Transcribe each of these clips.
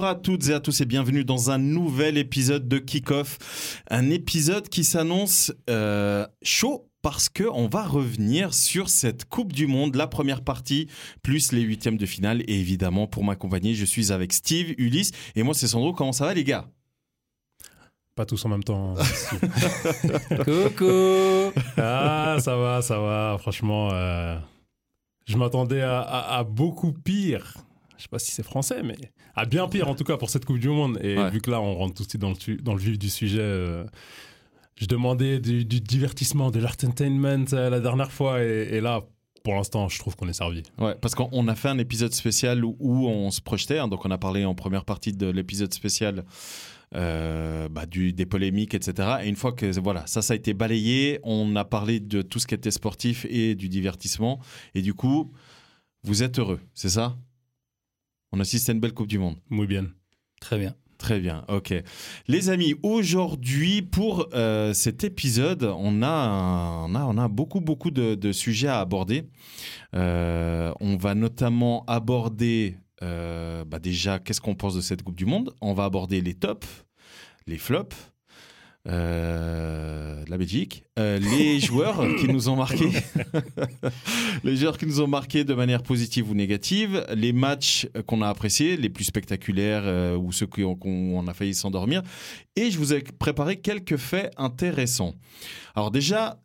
Bonjour à toutes et à tous et bienvenue dans un nouvel épisode de Kick-Off. Un épisode qui s'annonce chaud parce qu'on va revenir sur cette Coupe du Monde, la première partie, plus les huitièmes de finale. Et évidemment, pour m'accompagner, je suis avec Steve, Ulysse et moi, c'est Sandro. Comment ça va les gars ? Pas tous en même temps. Coucou. Ah, ça va. Franchement, je m'attendais à beaucoup pire. Je sais pas si c'est français, mais à bien pire en tout cas pour cette Coupe du Monde. Et vu que là, on rentre tout de suite dans le vif du sujet, je demandais du divertissement, de l'entertainment la dernière fois. Et là, pour l'instant, je trouve qu'on est servi. Ouais, parce qu'on a fait un épisode spécial où on se projetait. Hein, donc, on a parlé en première partie de l'épisode spécial des polémiques, etc. Et une fois que voilà, ça a été balayé, on a parlé de tout ce qui était sportif et du divertissement. Et du coup, vous êtes heureux, c'est ça ? On assiste à une belle Coupe du Monde. Muy bien. Très bien. Très bien, ok. Les amis, aujourd'hui, pour cet épisode, on a beaucoup de sujets à aborder. On va notamment aborder, déjà, qu'est-ce qu'on pense de cette Coupe du Monde. On va aborder les tops, les flops, la Belgique, les joueurs qui nous ont marqués de manière positive ou négative, les matchs qu'on a appréciés, les plus spectaculaires ou ceux qu'on a failli s'endormir, et je vous ai préparé quelques faits intéressants. Alors déjà,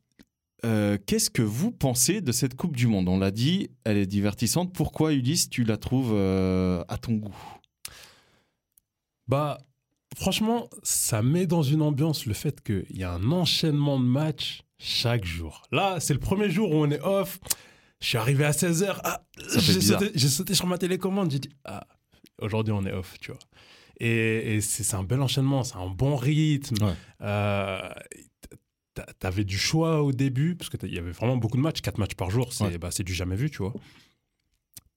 qu'est-ce que vous pensez de cette Coupe du Monde ? On l'a dit, elle est divertissante. Pourquoi, Ulysse, tu la trouves à ton goût ? Bah, franchement, ça met dans une ambiance le fait qu'il y a un enchaînement de matchs chaque jour. Là, c'est le premier jour où on est off. Je suis arrivé à 16h. Ah, j'ai sauté sur ma télécommande. J'ai dit, aujourd'hui, on est off, tu vois. Et c'est un bel enchaînement. C'est un bon rythme. Ouais. T'avais du choix au début, parce qu'il y avait vraiment beaucoup de matchs. 4 matchs par jour, c'est du jamais vu, tu vois.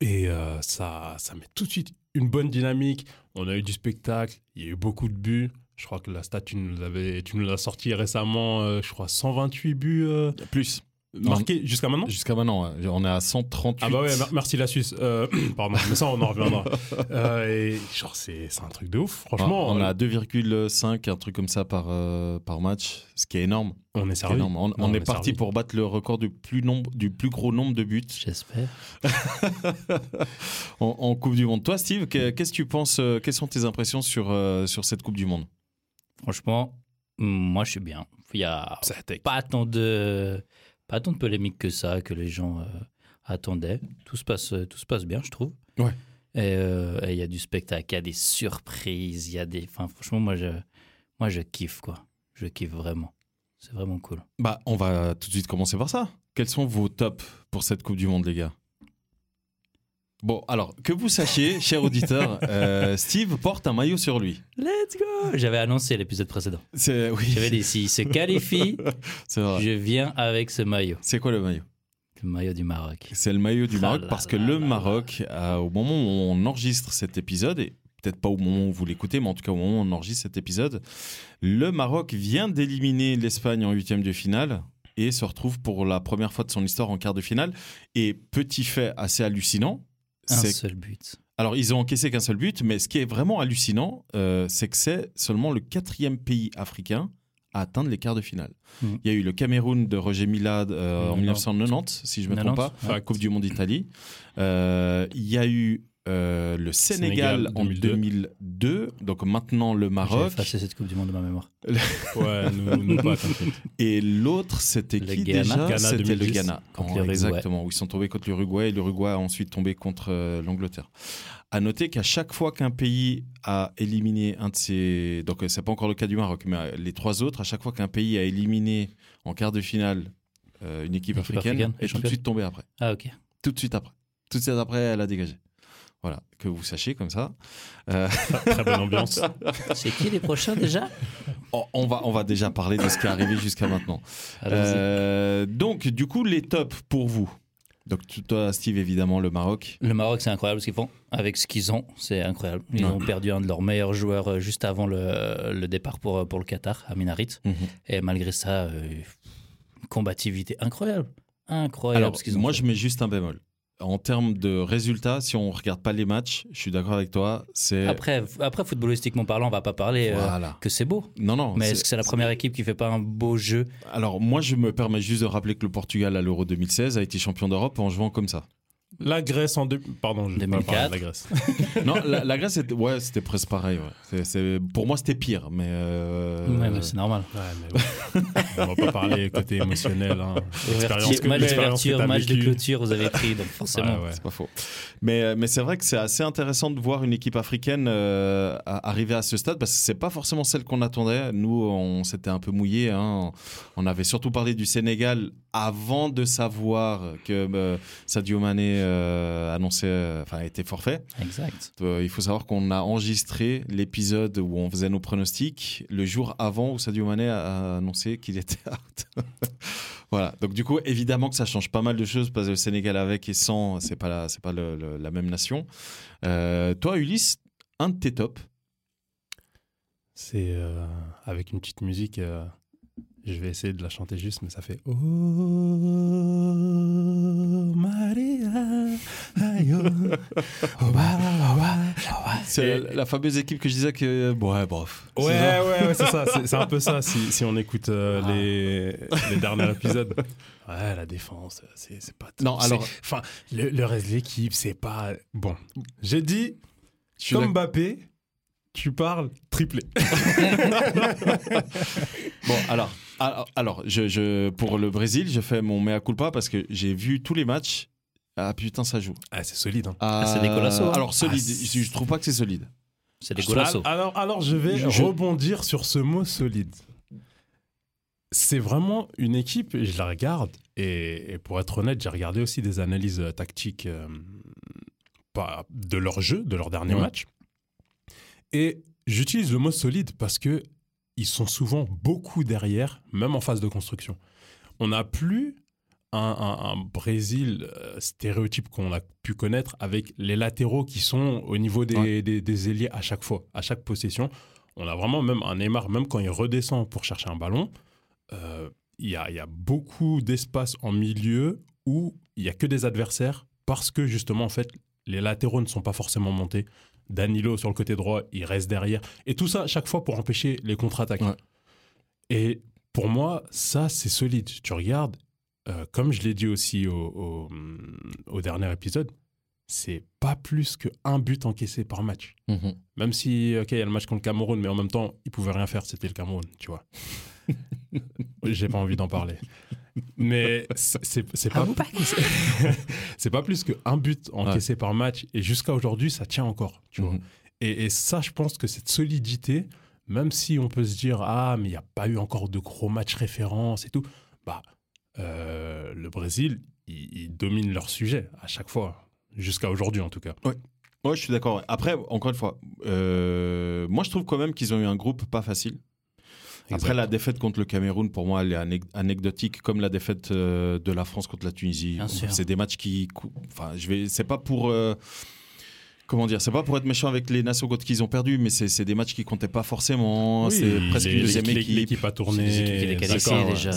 Et ça met tout de suite une bonne dynamique. On a eu du spectacle, il y a eu beaucoup de buts. Je crois que la stat, tu nous l'as sorti récemment, 128 buts plus marqués jusqu'à maintenant. Jusqu'à maintenant, on est à 138. Ah bah ouais, merci la Suisse. Pardon, mais ça on en reviendra. C'est un truc de ouf, franchement. On a 2,5, un truc comme ça par match, ce qui est énorme. On est servi. On est parti pour battre le record du plus gros nombre de buts. J'espère. en Coupe du Monde. Toi, Steve, qu'est-ce que tu penses, quelles sont tes impressions sur cette Coupe du Monde ? Franchement, moi, je suis bien. Il n'y a pas tant de polémique que ça, que les gens attendaient. Tout se passe bien, je trouve. Ouais. Et il y a du spectacle, il y a des surprises, il y a des... Enfin, franchement, moi, je kiffe, quoi. Je kiffe vraiment. C'est vraiment cool. Bah, on va tout de suite commencer par ça. Quels sont vos tops pour cette Coupe du Monde, les gars ? Bon, alors, que vous sachiez, chers auditeurs, Steve porte un maillot sur lui. Let's go ! J'avais annoncé l'épisode précédent. J'avais dit, s'il se qualifie, je viens avec ce maillot. C'est quoi le maillot ? Le maillot du Maroc. C'est le maillot du Maroc parce que le Maroc, au moment où on enregistre cet épisode... Peut-être pas au moment où vous l'écoutez, mais en tout cas au moment où on enregistre cet épisode. Le Maroc vient d'éliminer l'Espagne en huitième de finale et se retrouve pour la première fois de son histoire en quart de finale. Et petit fait assez hallucinant... seul but. Alors, ils ont encaissé qu'un seul but, mais ce qui est vraiment hallucinant, c'est que c'est seulement le 4e pays africain à atteindre les quarts de finale. Mmh. Il y a eu le Cameroun de Roger Milad en 1990, si je ne me trompe pas, à la Coupe du Monde d'Italie. Il y a eu... le Sénégal en 2002, donc maintenant le Maroc. J'ai effacé cette Coupe du Monde de ma mémoire. Ouais, nous pas. Et l'autre, c'était Ghana, c'était 2010, le Ghana. Exactement, où ils sont tombés contre l'Uruguay et l'Uruguay a ensuite tombé contre l'Angleterre. À noter qu'à chaque fois qu'un pays a éliminé un de ses... Donc c'est pas encore le cas du Maroc, mais les trois autres, à chaque fois qu'un pays a éliminé en quart de finale une équipe africaine, elle est tout de suite tombée après. Ah ok. Tout de suite après. Tout de suite après, elle a dégagé. Voilà, que vous sachiez comme ça. Très bonne ambiance. C'est qui les prochains déjà ? On va déjà parler de ce qui est arrivé jusqu'à maintenant. Donc, du coup, les tops pour vous. Donc, toi, Steve, évidemment, le Maroc. Le Maroc, c'est incroyable ce qu'ils font. Avec ce qu'ils ont, c'est incroyable. Ils ont perdu un de leurs meilleurs joueurs juste avant le départ pour le Qatar, à Minarit. Mm-hmm. Et malgré ça, combativité incroyable. Incroyable. Alors, ce qu'ils ont fait. Je mets juste un bémol. en termes de résultats, si on ne regarde pas les matchs, je suis d'accord avec toi. C'est... Après, footballistiquement parlant, on ne va pas parler que c'est beau. Non. Mais est-ce que c'est la première équipe qui ne fait pas un beau jeu ? Alors, moi, je me permets juste de rappeler que le Portugal, à l'Euro 2016, a été champion d'Europe en jouant comme ça. La Grèce en 2004. La Grèce. Non, la Grèce, c'était presque pareil. Ouais. C'est, pour moi, c'était pire, mais. Ouais, mais c'est normal. Ouais, mais bon. On va pas parler côté émotionnel. Hein. Match d'ouverture, match de clôture, vous avez pris, donc forcément, c'est pas faux. Mais c'est vrai que c'est assez intéressant de voir une équipe africaine arriver à ce stade, parce que c'est pas forcément celle qu'on attendait. Nous, on s'était un peu mouillés. Hein. On avait surtout parlé du Sénégal avant de savoir que Sadio Mané était forfait. Exact. Il faut savoir qu'on a enregistré l'épisode où on faisait nos pronostics le jour avant où Sadio Mané a annoncé qu'il était out. Voilà. Donc du coup, évidemment que ça change pas mal de choses, parce que le Sénégal avec et sans, c'est pas la même nation. Toi, Ulysse, un de tes tops, c'est avec une petite musique. Je vais essayer de la chanter juste, mais ça fait Oh Maria, ayo, c'est la fameuse équipe que je disais que ouais, c'est ça, c'est un peu ça. Si on écoute les derniers épisodes, ouais, la défense, c'est pas tout. Non, alors, enfin, le reste de l'équipe, c'est pas bon. J'ai dit comme Mbappé. Tu parles triplé. Bon, alors je pour le Brésil, je fais mon mea culpa parce que j'ai vu tous les matchs. Ah putain, ça joue. Ah, c'est solide. Hein. C'est des colossaux. Alors solide, je trouve pas que c'est solide. C'est des colossaux. Alors je vais rebondir sur ce mot solide. C'est vraiment une équipe. Je la regarde et pour être honnête, j'ai regardé aussi des analyses tactiques de leur jeu, de leur dernier match. Et j'utilise le mot solide parce que ils sont souvent beaucoup derrière, même en phase de construction. On n'a plus un Brésil stéréotype qu'on a pu connaître avec les latéraux qui sont au niveau des ailiers à chaque fois, à chaque possession. On a vraiment même un Neymar, même quand il redescend pour chercher un ballon, il y a beaucoup d'espace en milieu où il n'y a que des adversaires parce que justement, en fait, les latéraux ne sont pas forcément montés. Danilo sur le côté droit, il reste derrière. Et tout ça, à chaque fois, pour empêcher les contre-attaques. Ouais. Et pour moi, ça, c'est solide. Tu regardes, comme je l'ai dit aussi au dernier épisode, c'est pas plus qu'un but encaissé par match. Mmh. Même si, OK, il y a le match contre le Cameroun, mais en même temps, ils pouvaient rien faire, c'était le Cameroun, tu vois. J'ai pas envie d'en parler. Mais c'est pas plus qu'un but encaissé par match. Et jusqu'à aujourd'hui, ça tient encore. Tu vois. Et ça, je pense que cette solidité, même si on peut se dire « Ah, mais il n'y a pas eu encore de gros matchs références et tout », le Brésil, il domine leur sujet à chaque fois. Jusqu'à aujourd'hui, en tout cas. Oui. Ouais, je suis d'accord. Après, encore une fois, moi, je trouve quand même qu'ils ont eu un groupe pas facile. Après, la défaite contre le Cameroun, pour moi, elle est anecdotique, comme la défaite de la France contre la Tunisie. Bien sûr. C'est des matchs qui... Enfin, c'est pas pour... Comment dire ? C'est pas pour être méchant avec les nations contre qui ils ont perdu, mais c'est des matchs qui comptaient pas forcément. Oui, c'est presque une deuxième équipe. L'équipe a tourné. C'est l'équipe qui est déjà.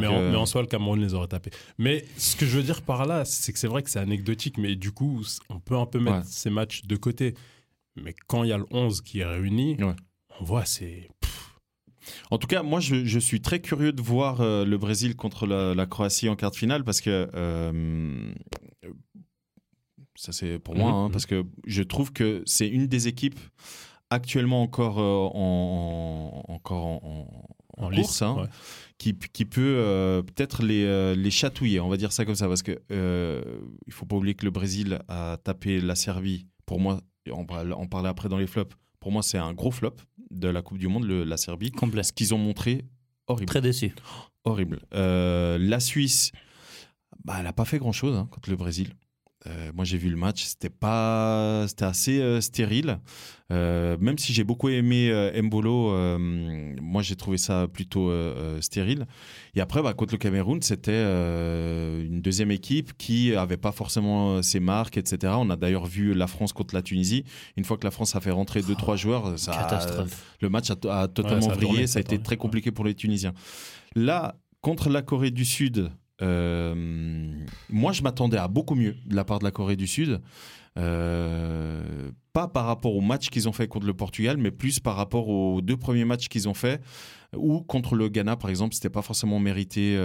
Mais en soi, le Cameroun les aurait tapés. Mais ce que je veux dire par là, c'est que c'est vrai que c'est anecdotique, mais du coup, on peut un peu mettre ces matchs de côté. Mais quand il y a le 11 qui est réuni, on voit, c'est... En tout cas, moi, je suis très curieux de voir le Brésil contre la Croatie en quart de finale, parce que ça, c'est pour moi, parce que je trouve que c'est une des équipes actuellement encore en course, hein, qui peut peut-être les chatouiller, on va dire ça comme ça, parce que il faut pas oublier que le Brésil a tapé la Serbie. Pour moi, on va en parler après dans les flops. Pour moi, c'est un gros flop de la Coupe du Monde, la Serbie. Complet. Ce qu'ils ont montré, horrible. Très déçu. Horrible. La Suisse, elle n'a pas fait grand-chose contre le Brésil. Moi, j'ai vu le match. C'était assez stérile. Même si j'ai beaucoup aimé Mbolo, moi, j'ai trouvé ça plutôt stérile. Et après, contre le Cameroun, c'était une deuxième équipe qui n'avait pas forcément ses marques, etc. On a d'ailleurs vu la France contre la Tunisie. Une fois que la France a fait rentrer 2-3 joueurs, le match a totalement vrillé. Ça a été très compliqué pour les Tunisiens. Là, contre la Corée du Sud... Moi, je m'attendais à beaucoup mieux de la part de la Corée du Sud. Pas par rapport au match qu'ils ont fait contre le Portugal, mais plus par rapport aux deux premiers matchs qu'ils ont fait, ou contre le Ghana par exemple, c'était pas forcément mérité,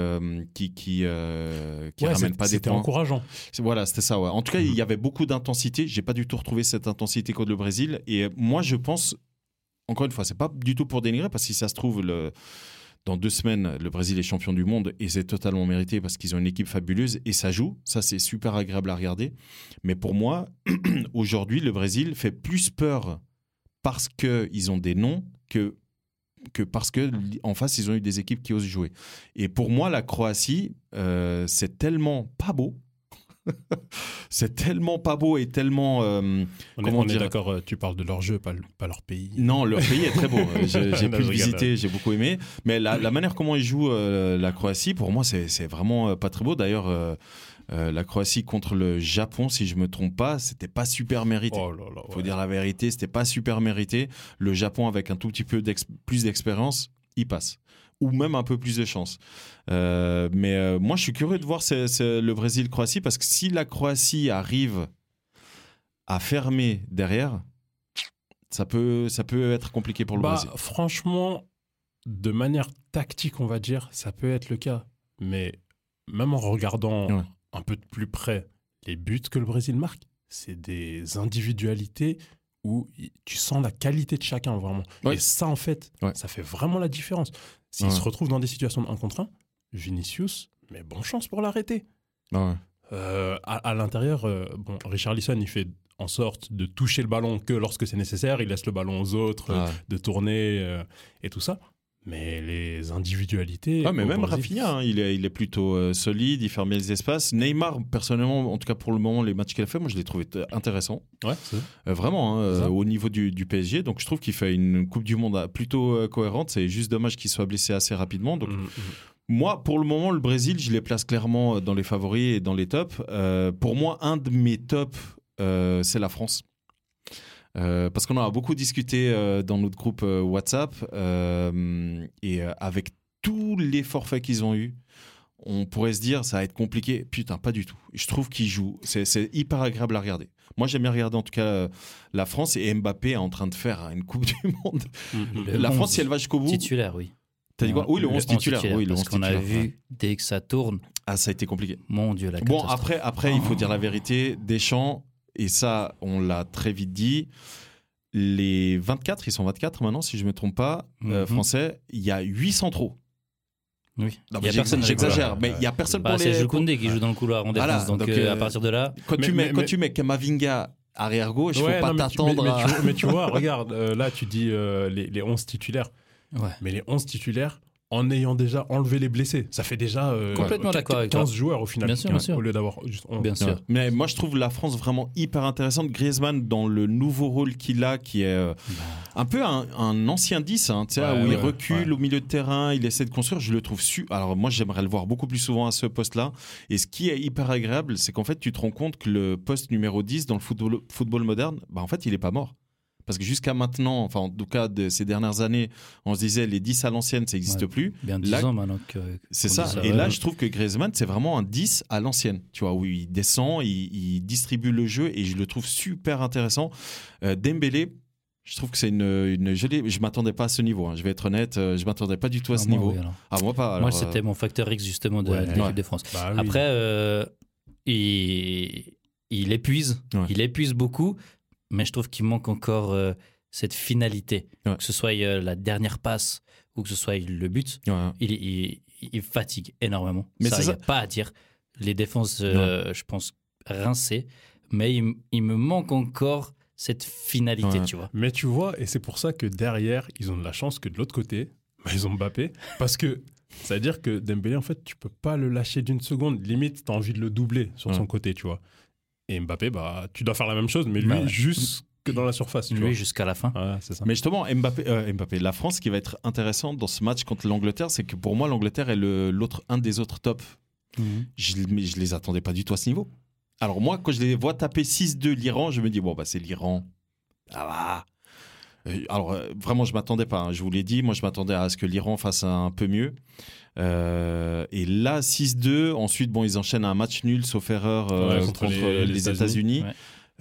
qui ramène pas des points. C'était encourageant. Voilà, c'était ça. Ouais. En tout cas, il y avait beaucoup d'intensité. J'ai pas du tout retrouvé cette intensité contre le Brésil. Et moi, je pense, encore une fois, c'est pas du tout pour dénigrer, parce que si ça se trouve dans 2 semaines, le Brésil est champion du monde et c'est totalement mérité parce qu'ils ont une équipe fabuleuse et ça joue. Ça, c'est super agréable à regarder. Mais pour moi, aujourd'hui, le Brésil fait plus peur parce qu'ils ont des noms que parce qu'en face, ils ont eu des équipes qui osent jouer. Et pour moi, la Croatie, c'est tellement pas beau. C'est tellement pas beau et tellement... on est d'accord, tu parles de leur jeu, pas leur pays. Non, leur pays est très beau. J'ai pu le visiter, j'ai beaucoup aimé. Mais la manière comment ils jouent la Croatie, pour moi, c'est vraiment pas très beau. D'ailleurs, la Croatie contre le Japon, si je me trompe pas, c'était pas super mérité. Faut dire la vérité, c'était pas super mérité. Le Japon, avec un tout petit peu plus d'expérience, il passe. Ou même un peu plus de chance. Mais moi, je suis curieux de voir le Brésil-Croatie, parce que si la Croatie arrive à fermer derrière, ça peut être compliqué pour le Brésil. Franchement, de manière tactique, on va dire, ça peut être le cas. Mais même en regardant un peu de plus près les buts que le Brésil marque, c'est des individualités où tu sens la qualité de chacun, vraiment. Ouais. Et ça, en fait, ça fait vraiment la différence. S'il se retrouve dans des situations de 1 contre 1, Vinicius, mais bonne chance pour l'arrêter. Ouais. À l'intérieur, Richarlison, il fait en sorte de toucher le ballon que lorsque c'est nécessaire, il laisse le ballon aux autres, de tourner et tout ça. Mais les individualités... Ah, mais même Rafinha, hein, il est plutôt solide, il ferme les espaces. Neymar, personnellement, en tout cas pour le moment, les matchs qu'il a fait, moi je l'ai trouvé intéressant. Ouais, vraiment, au niveau du PSG. Donc je trouve qu'il fait une Coupe du Monde plutôt cohérente. C'est juste dommage qu'il soit blessé assez rapidement. Donc moi, pour le moment, le Brésil, je les place clairement dans les favoris et dans les tops. Pour moi, un de mes tops, c'est la France. Parce qu'on en a beaucoup discuté dans notre groupe WhatsApp et avec tous les forfaits qu'ils ont eus, on pourrait se dire ça va être compliqué. Putain, pas du tout. Je trouve qu'ils jouent. C'est hyper agréable à regarder. Moi, j'aime bien regarder en tout cas la France, et Mbappé est en train de faire une Coupe du Monde. La France, si elle va jusqu'au bout... Titulaire, oui. T'as dit quoi ? Oui, le 11 titulaire. Oui, le 11 titulaire. Parce qu'on a vu, dès que ça tourne... Ah, ça a été compliqué. Mon Dieu, la catastrophe. Bon, après il faut dire la vérité. Deschamps... Et ça, on l'a très vite dit. Les 24, ils sont 24 maintenant, si je ne me trompe pas, français, il y a 800 trop. Oui. Non, j'exagère, mais il n'y a personne pour les... C'est Jules Koundé qui joue dans le couloir en défense, donc à partir de là... Quand tu mets Kamavinga arrière-gauche, il ne faut pas t'attendre à... Mais tu vois, regarde, là, tu dis les 11 titulaires. Ouais. Mais les 11 titulaires, en ayant déjà enlevé les blessés, ça fait déjà complètement d'accord avec 15 joueurs au final, bien sûr. Au lieu d'avoir juste 11. Bien sûr. Mais moi, je trouve la France vraiment hyper intéressante. Griezmann, dans le nouveau rôle qu'il a, qui est un peu un ancien 10, hein, où il recule au milieu de terrain, il essaie de construire, je le trouve Alors moi, j'aimerais le voir beaucoup plus souvent à ce poste-là. Et ce qui est hyper agréable, c'est qu'en fait, tu te rends compte que le poste numéro 10 dans le football moderne, en fait, il n'est pas mort. Parce que jusqu'à maintenant, enfin en tout cas de ces dernières années, on se disait les 10 à l'ancienne, ça n'existe plus. Bien 10 ans maintenant c'est ça. Et là, je trouve que Griezmann, c'est vraiment un 10 à l'ancienne. Tu vois, où il descend, il distribue le jeu et je le trouve super intéressant. Dembélé, je trouve que c'est une jolie... Je ne m'attendais pas à ce niveau, hein. Je vais être honnête, je ne m'attendais pas du tout à ce niveau. Oui, moi, pas. Alors, moi, c'était mon facteur X justement de l'équipe de France. Après, il épuise. Ouais. Il épuise beaucoup. Mais je trouve qu'il manque encore cette finalité. Ouais. Que ce soit la dernière passe ou que ce soit le but, il fatigue énormément. Mais ça, il n'y a pas à dire. Les défenses, je pense, rincées. Mais il me manque encore cette finalité, tu vois. Mais tu vois, et c'est pour ça que derrière, ils ont de la chance que de l'autre côté, ils ont Mbappé. Parce que ça veut dire que Dembélé, en fait, tu ne peux pas le lâcher d'une seconde. Limite, tu as envie de le doubler sur son côté, tu vois. Et Mbappé, tu dois faire la même chose, mais lui, juste que dans la surface. Lui, jusqu'à la fin. Ouais, c'est ça. Mais justement, Mbappé, la France, ce qui va être intéressant dans ce match contre l'Angleterre, c'est que pour moi, l'Angleterre est un des autres tops. Je les attendais pas du tout à ce niveau. Alors moi, quand je les vois taper 6-2 l'Iran, je me dis, c'est l'Iran. Ah bah Alors, vraiment, je ne m'attendais pas. Hein, je vous l'ai dit, moi, je m'attendais à ce que l'Iran fasse un peu mieux. Et là, 6-2. Ensuite, bon, ils enchaînent un match nul, sauf erreur, contre les États-Unis. Ouais.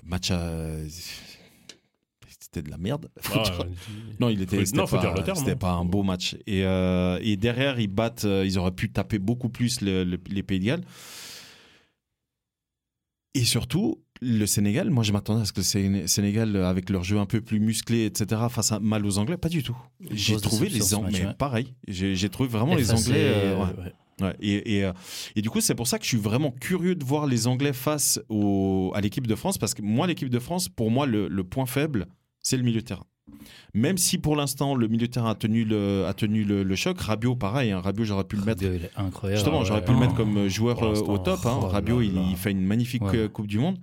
Match à... C'était de la merde. C'était pas un beau match. Et derrière, ils battent. Ils auraient pu taper beaucoup plus les Pays de Galles. Et surtout, le Sénégal, moi je m'attendais à ce que le Sénégal, avec leur jeu un peu plus musclé, etc., fasse mal aux Anglais. Pas du tout. J'ai trouvé les Anglais, pareil. J'ai trouvé vraiment les Anglais. Et du coup, c'est pour ça que je suis vraiment curieux de voir les Anglais face à l'équipe de France, parce que moi, l'équipe de France, pour moi, le point faible, c'est le milieu de terrain. Même si pour l'instant le milieu de terrain a tenu le choc, Rabiot pareil, hein. Rabiot j'aurais pu le mettre. Il est incroyable. Justement, j'aurais pu le mettre comme joueur au top. Hein. Rabiot il fait une magnifique Coupe du Monde.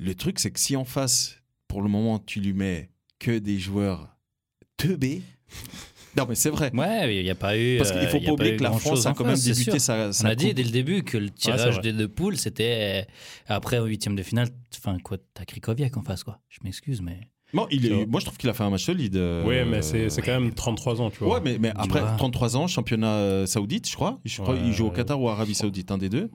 Le truc c'est que si en face, pour le moment, tu lui mets que des joueurs teubés. Non mais c'est vrai. Ouais, il n'y a pas eu. Parce qu'il ne faut pas oublier que la France a quand même débuté sa. On a dit dès le début que le tirage des deux poules c'était après en huitième de finale. Enfin quoi, t'as Krychowiak en face quoi. Je m'excuse mais. Bon, moi, je trouve qu'il a fait un match solide. Oui, mais c'est quand même 33 ans, tu vois. Oui, mais après 33 ans, championnat saoudite, je crois il joue au Qatar ou à Arabie saoudite, un des deux.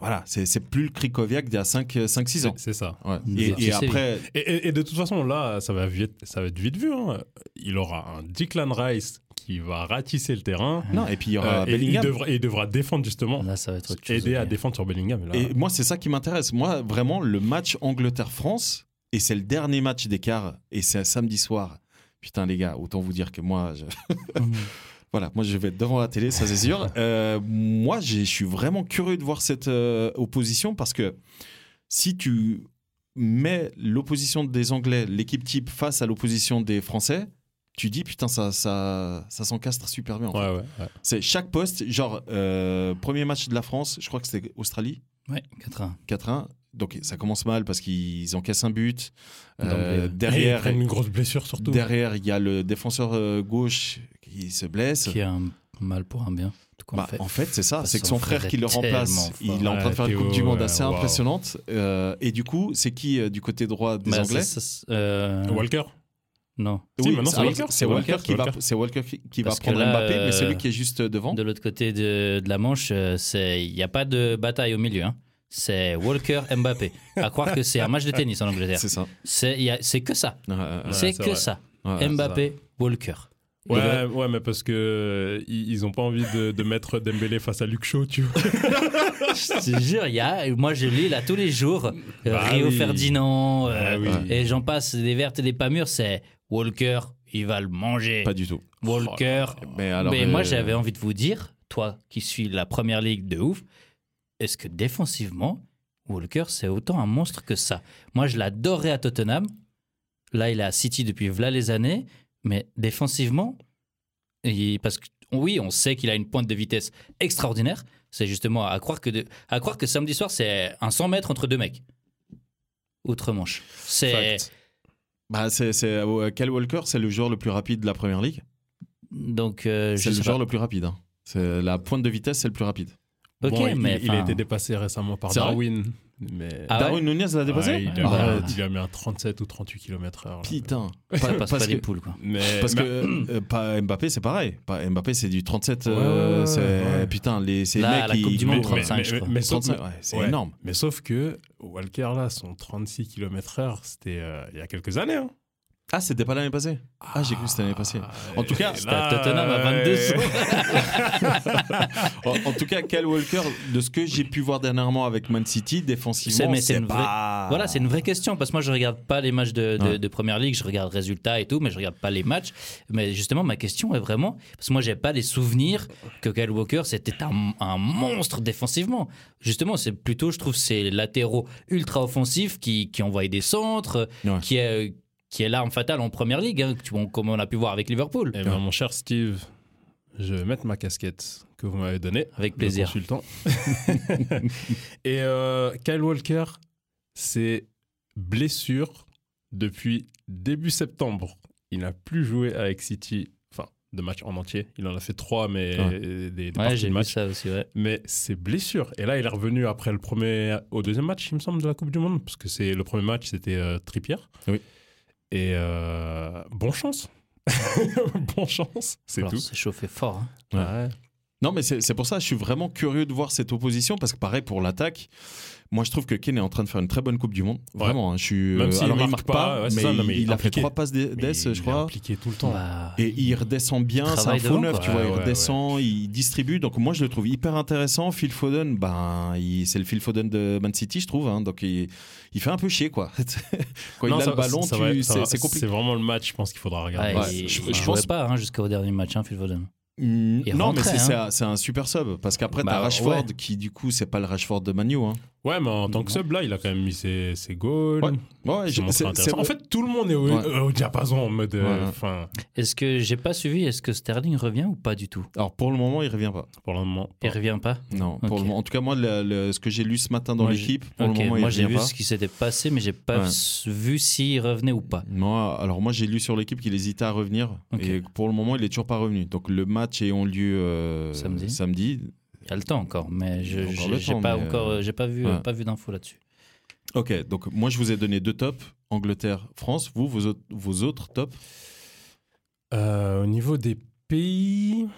Voilà, c'est plus le Krychowiak d'il y a 5-6 ans. C'est ça. Ouais. Et après... Et de toute façon, là, ça va être vite vu. Hein. Il aura un Declan Rice qui va ratisser le terrain. Non, et puis il y aura Bellingham. Il devra défendre justement. Là, ça va être aider à défendre sur Bellingham. Là. Et moi, c'est ça qui m'intéresse. Moi, vraiment, le match Angleterre-France... Et c'est le dernier match des quarts, et c'est un samedi soir. Putain, les gars, autant vous dire que moi, voilà, moi je vais être devant la télé, ça c'est sûr. Moi, je suis vraiment curieux de voir cette opposition, parce que si tu mets l'opposition des Anglais, l'équipe type, face à l'opposition des Français, tu dis, putain, ça s'encastre super bien. En fait. C'est chaque poste, genre, premier match de la France, je crois que c'était Australie. Ouais, 4-1. Donc ça commence mal parce qu'ils encaissent un but. Derrière, ils prennent une grosse blessure surtout. Derrière, il y a le défenseur gauche qui se blesse. Qui a un mal pour un bien. En fait, c'est ça. C'est que son frère qui le remplace. Il est en train de faire une Coupe du Monde assez impressionnante. Et du coup, c'est qui du côté droit des Anglais ? Walker ? Non. Oui, si, maintenant c'est Walker qui va prendre là, Mbappé, mais c'est lui qui est juste devant. De l'autre côté de la Manche, il n'y a pas de bataille au milieu. Hein. C'est Walker-Mbappé. À croire que c'est un match de tennis en Angleterre. C'est ça. C'est que ça. C'est que ça. Ouais, Mbappé-Walker. Ouais, mais parce qu'ils n'ont pas envie de mettre Dembélé face à Luke Shaw, tu vois. Je te jure, moi je lis là tous les jours Rio Ferdinand et j'en passe des vertes et des pas mûres. C'est Walker, il va le manger. Pas du tout. Walker. Mais moi j'avais envie de vous dire, toi qui suis la première ligue de ouf, est-ce que défensivement, Walker, c'est autant un monstre que ça ? Moi, je l'adorais à Tottenham. Là, il est à City depuis les années. Mais défensivement, parce que oui, on sait qu'il a une pointe de vitesse extraordinaire. C'est justement à croire que samedi soir, c'est un 100 mètres entre deux mecs. Outre-Manche. Kyle Walker, c'est le joueur le plus rapide de la Première Ligue. Donc, c'est le joueur le plus rapide. Hein. C'est la pointe de vitesse, c'est le plus rapide. Okay, bon, il a été dépassé récemment par Darwin. Darwin Nunez l'a dépassé ? Il a mis un 37 ou 38 km/h. Putain, pas les poules quoi. Mbappé c'est pareil. Mbappé c'est du 37. Putain, c'est les mecs qui. La Coupe du Monde 35. Mais 35, c'est énorme. Mais sauf que Walker là, son 36 km/h, c'était il y a quelques années. Hein. Ah, c'était pas l'année passée ? Ah, j'ai cru que c'était l'année passée. En tout cas, c'était Tottenham à 22 ans. En tout cas, Kyle Walker, de ce que j'ai pu voir dernièrement avec Man City, défensivement, c'est pas... Voilà, c'est une vraie question. Parce que moi, je regarde pas les matchs de Première Ligue. Je regarde résultats et tout, mais je regarde pas les matchs. Mais justement, ma question est vraiment... Parce que moi, j'ai pas les souvenirs que Kyle Walker, c'était un monstre défensivement. Justement, c'est plutôt, je trouve, ces latéraux ultra-offensifs qui envoient des centtres, qui est l'arme fatale en Première Ligue, hein, comme on a pu voir avec Liverpool. Eh bien, mon cher Steve, je vais mettre ma casquette que vous m'avez donnée. Avec plaisir. Le consultant. Et Kyle Walker, c'est blessure depuis début septembre. Il n'a plus joué avec City, enfin, de matchs en entier. Il en a fait 3, mais des parties de matchs. Ouais, j'ai vu ça aussi, ouais. Mais c'est blessure. Et là, il est revenu après au deuxième match, il me semble, de la Coupe du Monde, parce que le premier match, c'était Trippier. Oui. Et bonne chance. Bonne chance, c'est tout. On s'est chauffé fort. Hein. Ouais. Ouais. Non, mais c'est pour ça, je suis vraiment curieux de voir cette opposition, parce que pareil, pour l'attaque, moi je trouve que Kane est en train de faire une très bonne Coupe du Monde. Vraiment, ouais. Hein, je suis... Même s'il ne marque pas, ouais, mais, ça, non, mais il a fait 3 passes d'ess, je crois. Il est impliqué tout le temps. Bah... Et il redescend bien, c'est un faux neuf, tu vois, il redescend, il distribue, donc moi je le trouve hyper intéressant. Phil Foden, ben, c'est le Phil Foden de Man City, je trouve, hein, donc il fait un peu chier, quoi. Quand non, il a le ballon, c'est compliqué. C'est vraiment le match, je pense qu'il faudra regarder. Je ne jouerai pas jusqu'au dernier match, Phil Foden. Non, rentrer, mais c'est un super sub, parce qu'après t'as Rashford qui, du coup, c'est pas le Rashford de Man U, hein. Ouais, mais en tant que sub, là, il a quand même mis ses goals. Ouais, c'est en fait, tout le monde est au diapason en mode. Est-ce que j'ai pas suivi, est-ce que Sterling revient ou pas du tout? Alors, pour le moment, il revient pas. Pour le moment. Il revient pas? Non, okay. Pour le moment. En tout cas, moi, ce que j'ai lu ce matin dans l'équipe, pour le moment, il revient pas. Moi, j'ai vu ce qui s'était passé, mais j'ai pas vu s'il revenait ou pas. Moi, alors, moi, j'ai lu sur l'équipe qu'il hésitait à revenir. Okay. Et pour le moment, il est toujours pas revenu. Donc, le match ayant lieu samedi. Il y a le temps encore, mais je n'ai pas vu d'infos là-dessus. Ok, donc moi je vous ai donné 2 tops, Angleterre, France. Vous, vos autres tops au niveau des pays...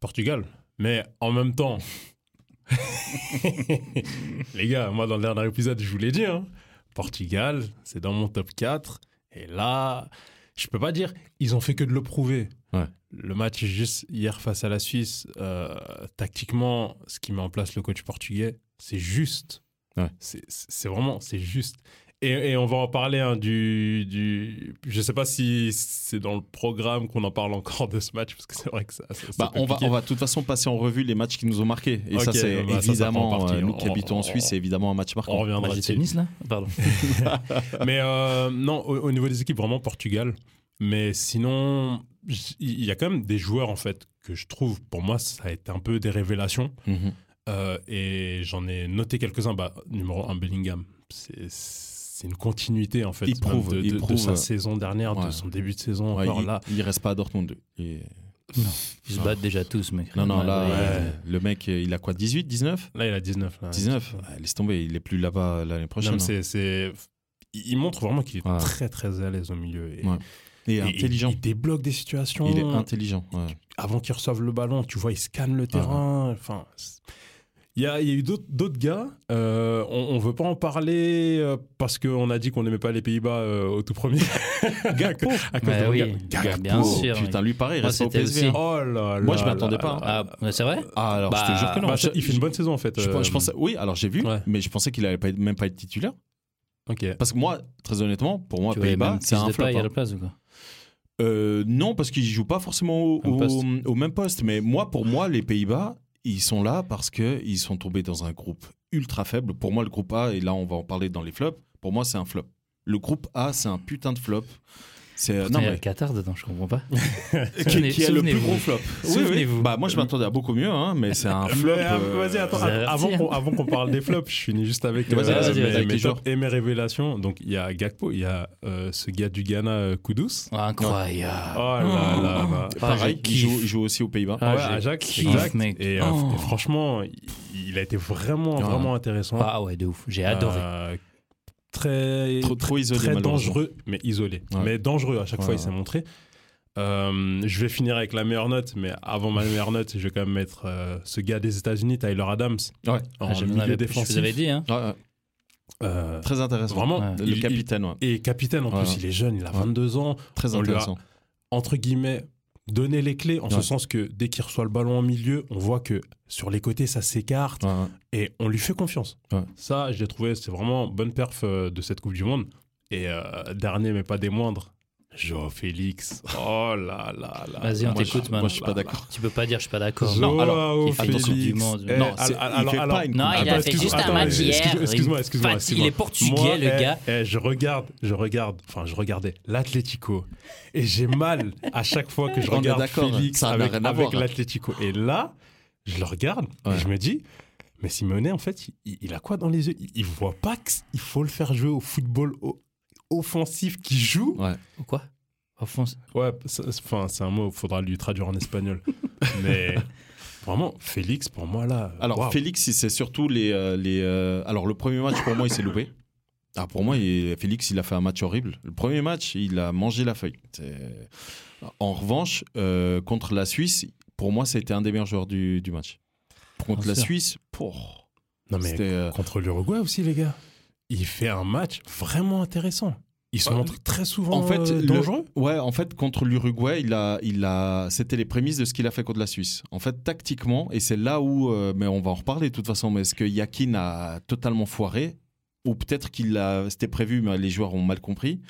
Portugal, mais en même temps... Les gars, moi dans le dernier épisode, je vous l'ai dit, hein, Portugal, c'est dans mon top 4. Et là, je ne peux pas dire, ils ont fait que de le prouver. Ouais. Le match juste hier face à la Suisse, tactiquement, ce qui met en place le coach portugais, c'est juste. Ouais. C'est vraiment, c'est juste. Et on va en parler, hein, je ne sais pas si c'est dans le programme qu'on en parle encore de ce match, parce que c'est vrai que ça... on va de toute façon passer en revue les matchs qui nous ont marqués. Et okay, ça, c'est évidemment, nous qui habitons en Suisse, c'est évidemment un match marquant. On reviendra dessus. Tennis, là ? Pardon. Mais non, au niveau des équipes, vraiment Portugal. Mais sinon... Il y a quand même des joueurs, en fait, que je trouve, pour moi, ça a été un peu des révélations. Et j'en ai noté quelques-uns. Bah, numéro 1, Bellingham. C'est une continuité, en fait, il prouve de sa saison dernière, de son début de saison. Ouais, là. Il ne reste pas à Dortmund. Non. Ils se battent déjà tous, mec. Non, là, le mec, il a quoi, 18, 19 ? Là, il a 19. Là, 19 ? Laisse tomber, il n'est plus là-bas l'année prochaine. Non, il montre vraiment qu'il est très, très à l'aise au milieu. Et intelligent. Il débloque des situations. Il est intelligent. Ouais. Avant qu'il reçoive le ballon, tu vois, il scanne le terrain. Enfin, il y a eu d'autres gars. On ne veut pas en parler parce qu'on a dit qu'on n'aimait pas les Pays-Bas au tout premier. Gakpo. Gakpo. Bien sûr. Putain, lui, pareil, il reste au PSV. Oh là là. Moi, je ne m'attendais pas. C'est vrai ? Alors, je te jure que non. Il fait une bonne saison, en fait. Je pensais, oui, alors j'ai vu, mais je pensais qu'il n'allait même pas être titulaire. Okay. Parce que moi, très honnêtement, pour moi, Pays-Bas, c'est un flop. Il y a la place ou quoi ? Non, parce qu'ils ne jouent pas forcément au même poste. Mais pour moi, les Pays-Bas, ils sont là parce qu'ils sont tombés dans un groupe ultra faible. Pour moi, le groupe A, et là, on va en parler dans les flops, pour moi, c'est un flop. Le groupe A, c'est un putain de flop. Il y a le Qatar dedans, je comprends pas. Qui est le plus gros flop. Souvenez-vous. Bah, moi, je m'attendais à beaucoup mieux, hein, mais c'est un flop. Vas-y, attends, avant qu'on parle des flops, je finis juste avec mes tops et mes révélations. Donc, il y a Gakpo, il y a ce gars du Ghana, Kudus. Incroyable. Oh là là. Pareil, il joue aussi aux Pays-Bas. Ajax. Exact. Et franchement, il a été vraiment intéressant. Ah ouais, de ouf. J'ai adoré. Trop isolé, très dangereux, mais isolé. Ouais. Mais dangereux, à chaque fois, il s'est montré. Je vais finir avec la meilleure note, mais avant ma meilleure note, je vais quand même mettre ce gars des États-Unis, Tyler Adams, en milieu défensif. Je vous avais dit, hein. Très intéressant. Vraiment, le capitaine. Et capitaine, en plus, il est jeune, il a 22 ans. Très intéressant. Entre guillemets, donner les clés, en ce sens que dès qu'il reçoit le ballon au milieu, on voit que sur les côtés, ça s'écarte et on lui fait confiance. Ouais. Ça, je l'ai trouvé, c'est vraiment bonne perf de cette Coupe du Monde. Et dernier, mais pas des moindres, João Félix. Oh là là là. Vas-y, on t'écoute, man. Moi, je suis pas d'accord. Tu peux pas dire, je suis pas d'accord. Non, alors, il fait une Coupe du Monde. Il a fait juste un match hier. Excuse-moi. Il est portugais, le gars. Je regarde. Enfin, je regardais l'Atlético et j'ai mal à chaque fois que je regarde Félix avec l'Atlético. Et là, je le regarde et je me dis. Mais Simonet, en fait, il a quoi dans les yeux ? Il voit pas qu'il faut le faire jouer au football offensif qui joue. Ou quoi ? Offensif. Ouais, c'est un mot, il faudra lui traduire en espagnol. Mais vraiment, Félix, pour moi, là. Alors, Félix, c'est surtout les. Alors, le premier match, pour moi, il s'est loupé. Ah, pour moi, Félix, il a fait un match horrible. Le premier match, il a mangé la feuille. En revanche, contre la Suisse, pour moi, ça a été un des meilleurs joueurs du match. Contre la Suisse, non, mais contre l'Uruguay aussi, les gars. Il fait un match vraiment intéressant. Il se montre très souvent en fait, dangereux. Ouais, en fait, contre l'Uruguay, c'était les prémices de ce qu'il a fait contre la Suisse. En fait, tactiquement, et c'est là où... mais on va en reparler de toute façon. Mais est-ce que Yakin a totalement foiré? Ou peut-être c'était prévu, mais les joueurs ont mal compris.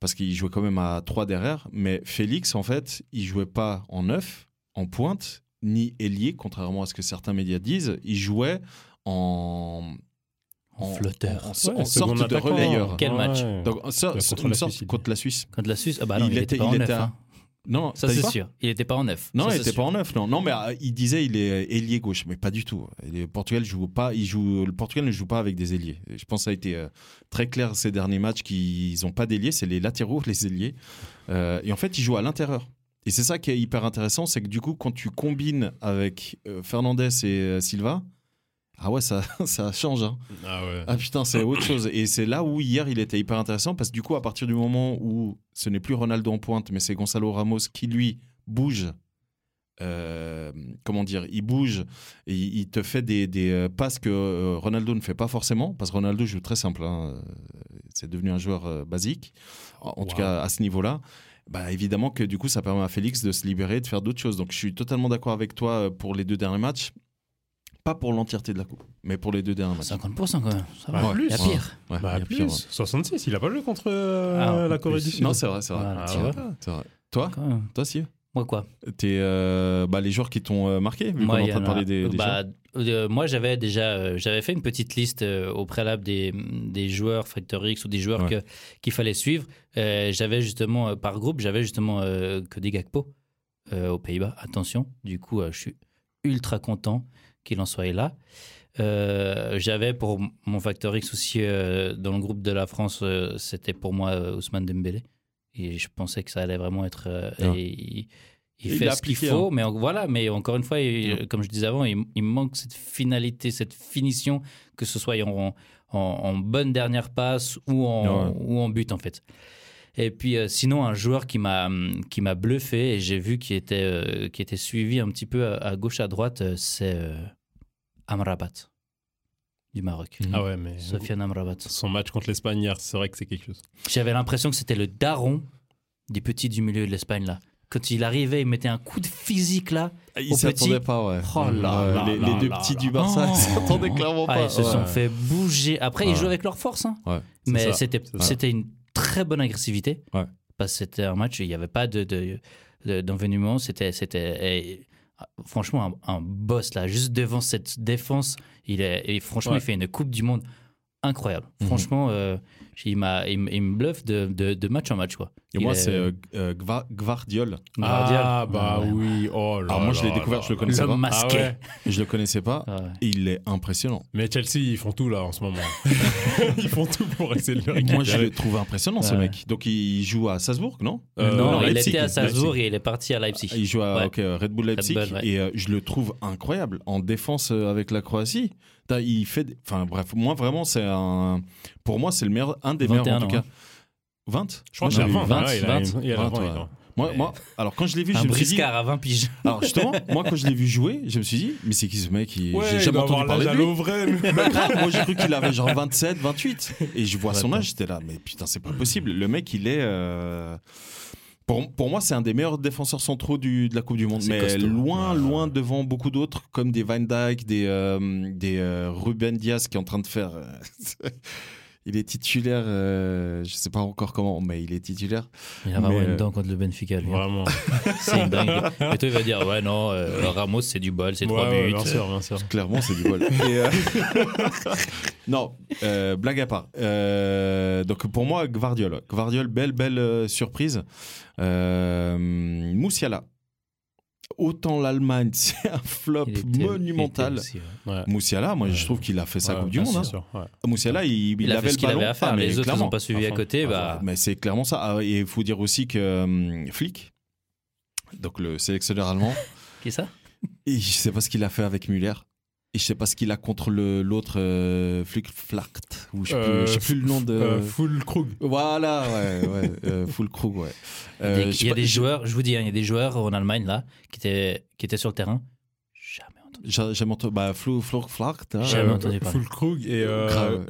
Parce qu'il jouait quand même à 3 derrière. Mais Félix, en fait, il ne jouait pas en 9, en pointe, ni ailier, contrairement à ce que certains médias disent. Il jouait en flotteur, en sorte de relayeur. Quel match? Donc, contre la Suisse. Contre la Suisse, non, il était pas en 9. Non, ça c'est sûr. Il était pas en 9. Non, il était pas en 9. Non, mais il disait il est ailier gauche, mais pas du tout. Le Portugal joue pas. Le Portugal ne joue pas avec des ailiers. Je pense que ça a été très clair ces derniers matchs qu'ils ont pas d'ailiers, c'est les latéraux, les ailiers. Et en fait, ils jouent à l'intérieur. Et c'est ça qui est hyper intéressant, c'est que du coup, quand tu combines avec Fernandez et Silva. Ah ouais, ça change. Hein. Ah ouais. Ah putain, c'est autre chose. Et c'est là où hier, il était hyper intéressant parce que du coup, à partir du moment où ce n'est plus Ronaldo en pointe, mais c'est Gonçalo Ramos qui, lui, bouge. Comment dire? Il bouge et il te fait des passes que Ronaldo ne fait pas forcément parce que Ronaldo joue très simple. Hein. C'est devenu un joueur basique, en tout cas à ce niveau-là. Bah, évidemment que du coup, ça permet à Félix de se libérer, de faire d'autres choses. Donc, je suis totalement d'accord avec toi pour les deux derniers matchs. Pas pour l'entièreté de la coupe, mais pour les deux derniers matchs. 50% quand même. Ça va. Plus. Il y a pire. Ouais. Bah, il y a pire, plus. 66, il a pas joué contre la Corée du Sud. Non, c'est vrai, c'est vrai. Ah, c'est vrai. Toi, Steve? Moi quoi? T'es les joueurs qui t'ont marqué, vu qu'on est en train de parler des joueurs. Moi, j'avais déjà fait une petite liste au préalable des joueurs Factor X ou des joueurs qu'il fallait suivre. J'avais justement par groupe, que des Gakpo aux Pays-Bas. Attention, du coup, je suis ultra content qu'il en soit là. J'avais pour mon Factor X aussi dans le groupe de la France, c'était pour moi Ousmane Dembélé. Et je pensais que ça allait vraiment être... il fait ce qu'il faut, mais voilà. Mais encore une fois, comme je disais avant, il manque cette finalité, cette finition, que ce soit en bonne dernière passe ou en but en fait. Et puis sinon, un joueur qui m'a bluffé et j'ai vu qui était suivi un petit peu à gauche à droite, c'est Amrabat du Maroc. Ah ouais, mais Sofiane Amrabat. Son match contre l'Espagne hier, c'est vrai que c'est quelque chose. J'avais l'impression que c'était le daron des petits du milieu de l'Espagne là. Quand il arrivait, il mettait un coup de physique là. Il s'attendait pas, ouais. Oh là, les deux petits du Barça, ils s'attendaient clairement pas. Ils se sont fait bouger. Après, ils jouent avec leur force, hein. Ouais, mais c'était une très bonne agressivité. Ouais. Parce que c'était un match, il n'y avait pas d'envenimement. C'était franchement un boss là, juste devant cette défense. Franchement, il fait une Coupe du Monde incroyable. Franchement, il me bluffe de match en match, quoi. Et moi, c'est Gvardiol. Ah bah oui. Oh là. Alors moi, je l'ai découvert, je le connaissais pas. Masqué. Ah ouais. Je le connaissais pas. Ah ouais. Il est impressionnant. Mais Chelsea, ils font tout là en ce moment. Ils font tout pour essayer de le récupérer. Moi, je le trouve impressionnant, ce mec. Donc, il joue à Salzbourg, non? Non, il était à Salzbourg et il est parti à Leipzig. Il joue à Red Bull Leipzig et je le trouve incroyable en défense avec la Croatie. Il fait, enfin bref, moi vraiment pour moi c'est le meilleur, un des meilleurs en tout cas. 20, je crois que j'ai 20. Moi, alors quand je l'ai vu, je me suis dit à 20 piges. Alors justement, moi quand je l'ai vu jouer, je me suis dit mais c'est qui ce mec? J'ai jamais entendu parler de lui. Vrai, mais... moi j'ai cru qu'il avait genre 27, 28 et je vois son âge, j'étais là mais putain, c'est pas possible. Le mec, il est pour moi, c'est un des meilleurs défenseurs centraux de la Coupe du Monde, mais loin devant beaucoup d'autres, comme des Van Dijk, des Ruben Dias qui est en train de faire... il est titulaire, je ne sais pas encore comment, mais il est titulaire. Il a vraiment une dent contre le Benfica, lui. Vraiment. C'est dingue. Et toi, il va dire, ouais, non, Ramos, c'est du bol, c'est 3 buts. Bien sûr, bien sûr. Clairement, c'est du bol. Non, blague à part. Donc, pour moi, Gvardiol, belle surprise. Moussiala. Autant l'Allemagne, c'est un flop monumental. Aussi, ouais. Moussiala, moi je trouve qu'il a fait sa Coupe du Monde. Hein. Sûr, ouais. Moussiala, il avait ce qu'il avait à faire, mais les autres n'ont pas suivi à côté. Mais c'est clairement ça. Et il faut dire aussi que Flick, donc le sélectionneur allemand. Qui est ça? Et je ne sais pas ce qu'il a fait avec Müller. Et je sais pas ce qu'il a contre l'autre Flickflacht, ou je sais plus le nom de Fullkrug. Voilà, ouais, Fullkrug, ouais. Il y a des joueurs, je vous dis, il y a des joueurs en Allemagne là qui étaient sur le terrain. Jamais entendu. Bah, Flickflacht. Jamais entendu parler. Fullkrug et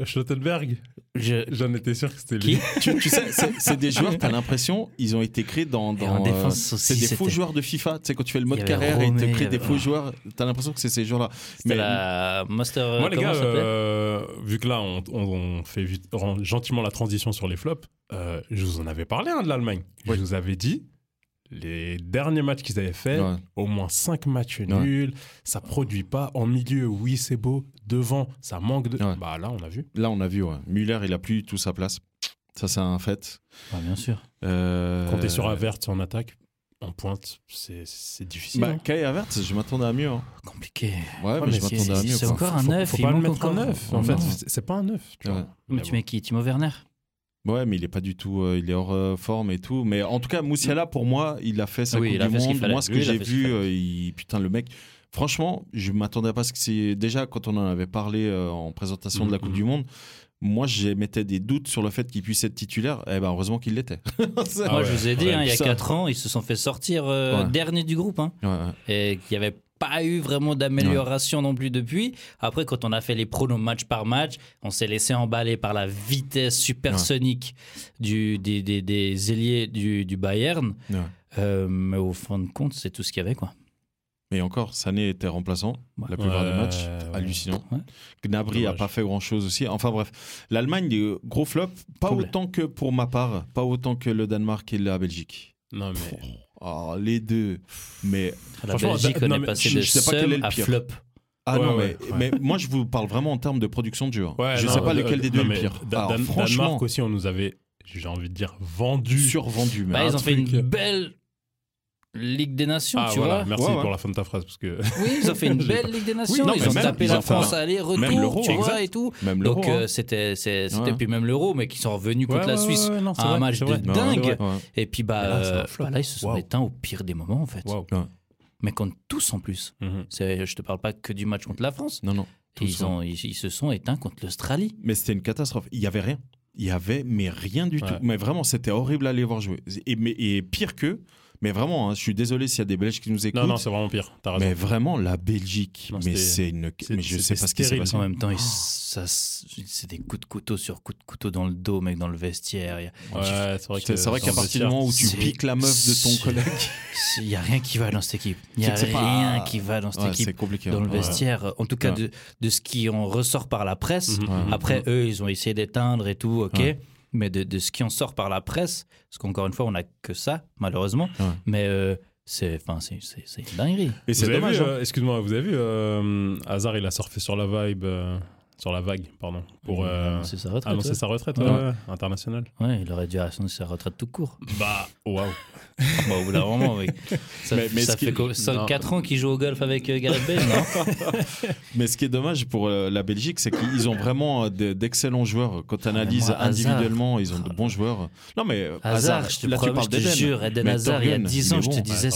Schlottenberg. J'en étais sûr que c'était lui. tu sais, c'est des joueurs, t'as l'impression, ils ont été créés dans défense aussi, c'est des faux joueurs de FIFA. Tu sais, quand tu fais le mode carrière Romé, et tu crées des faux joueurs, t'as l'impression que c'est ces joueurs-là. Mais la Master. Moi, les gars, vu que là, on fait gentiment la transition sur les flops, je vous en avais parlé de l'Allemagne. Oui. Je vous avais dit, les derniers matchs qu'ils avaient faits, au moins 5 matchs nuls, ça produit pas. En milieu, oui, c'est beau. Devant, ça manque de... Bah là, on a vu. Müller, il a plus tout sa place. Ça, c'est un fait. Ah, bien sûr. Compter sur Havertz en attaque, en pointe, c'est difficile. Bah, Kai Havertz, je m'attendais à mieux. Compliqué. Ouais, mais je m'attendais à mieux. C'est encore un 9. Faut pas le mettre en 9. En fait, c'est pas un 9. Mais tu mets qui ? Timo Werner ? Ouais, mais il est pas du tout, il est hors forme et tout. Mais en tout cas, Moussiala, pour moi, il a fait sa Coupe du Monde. Moi, ce que j'ai vu, putain, le mec... Franchement, je m'attendais pas à ce que c'est... Déjà, quand on en avait parlé en présentation de la Coupe du Monde, moi, j'émettais des doutes sur le fait qu'il puisse être titulaire. Eh ben, heureusement qu'il l'était. Moi, je vous ai dit, il y a 4 ans, ils se sont fait sortir dernier du groupe. Et qu'il n'y avait pas eu vraiment d'amélioration non plus depuis. Après, quand on a fait les pronos match par match, on s'est laissé emballer par la vitesse supersonique des ailiers du Bayern. Mais au fin de compte, c'est tout ce qu'il y avait, quoi. Mais encore, Sané était remplaçant la plupart des matchs, hallucinant. Gnabry n'a pas fait grand-chose aussi. Enfin bref, l'Allemagne, gros flop, pas autant que pour ma part, pas autant que le Danemark et la Belgique. Non mais les deux. Mais la Belgique, on est passé de seul à flop. Ah non, mais moi je vous parle vraiment en termes de production de jeu. Je ne sais pas lequel des deux est le pire. Danemark aussi, on nous avait, j'ai envie de dire, vendu. Survendu. Ils ont fait une belle... Ligue des Nations, vois. Merci pour la fin de ta phrase parce que. Oui, ils ont fait une belle Ligue des Nations. Non, ils ont tapé la France à aller-retour, tu vois, et tout. Même l'euro. Donc c'était puis même l'euro, mais qui sont revenus contre la Suisse, un match de dingue. Et puis là ils se sont éteints au pire des moments en fait. Mais contre tous en plus. Je te parle pas que du match contre la France. Non. Ils se sont éteints contre l'Australie. Mais c'était une catastrophe. Il y avait rien. Il y avait mais rien du tout. Mais vraiment, c'était horrible à les voir jouer. Et pire que. Mais vraiment, je suis désolé s'il y a des Belges qui nous écoutent. Non, c'est vraiment pire. T'as raison. Mais vraiment, la Belgique, mais je sais pas ce qui s'est passé. En même temps, c'est des coups de couteau sur coups de couteau dans le dos, mec, dans le vestiaire. C'est vrai qu'à partir du moment où tu piques la meuf de ton collègue, il y a rien qui va dans cette équipe. Il y a rien qui va dans cette équipe. C'est compliqué. Dans le vestiaire, en tout cas de ce qui en ressort par la presse. Après, eux, ils ont essayé d'éteindre et tout. Ok. Mais de ce qui en sort par la presse, parce qu'encore une fois, on n'a que ça, malheureusement. Mais c'est une dinguerie. Et c'est dommage. Excuse-moi, vous avez vu, Hazard, il a surfé sur la vibe, sur la vague, pardon, pour annoncer sa retraite. Internationale. Ouais, il aurait dû annoncer sa retraite tout court. Bah, waouh. Au bout d'un moment, mec. Ça fait 4 ans qu'il joue au golf avec Gareth Bale, non? Mais ce qui est dommage pour la Belgique, c'est qu'ils ont vraiment d'excellents joueurs. Quand tu analyses individuellement, ils ont de bons joueurs. Non, mais Hazard, je te jure, Eden Hazard, il y a 10 ans, je te disais,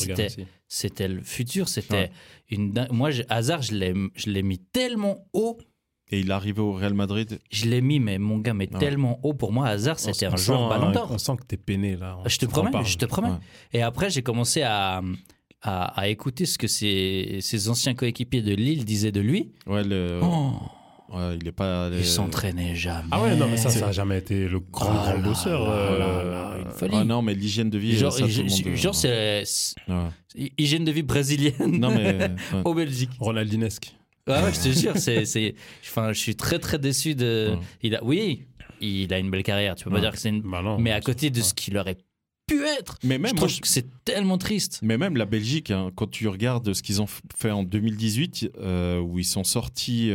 c'était le futur. Moi, Hazard, je l'ai mis tellement haut. Et il est arrivé au Real Madrid. Je l'ai mis, mais mon gars, tellement haut. Pour moi, Hazard, c'était un joueur Ballon d'Or. On sent que t'es peiné, là. Je te promets. Et après, j'ai commencé à écouter ce que ses anciens coéquipiers de Lille disaient de lui. Il s'entraînait jamais. Ah ouais, non, mais ça n'a jamais été le grand bosseur. Non, mais l'hygiène de vie... Genre, c'est l'hygiène de vie brésilienne au Belgique. Ronaldinesque. Ouais, je te jure, je suis très très déçu de. Il a une belle carrière, tu peux pas dire que c'est une. Bah non, mais à côté de ce qu'il aurait pu être, mais même, je trouve que c'est tellement triste. Mais même la Belgique, quand tu regardes ce qu'ils ont fait en 2018, où ils sont sortis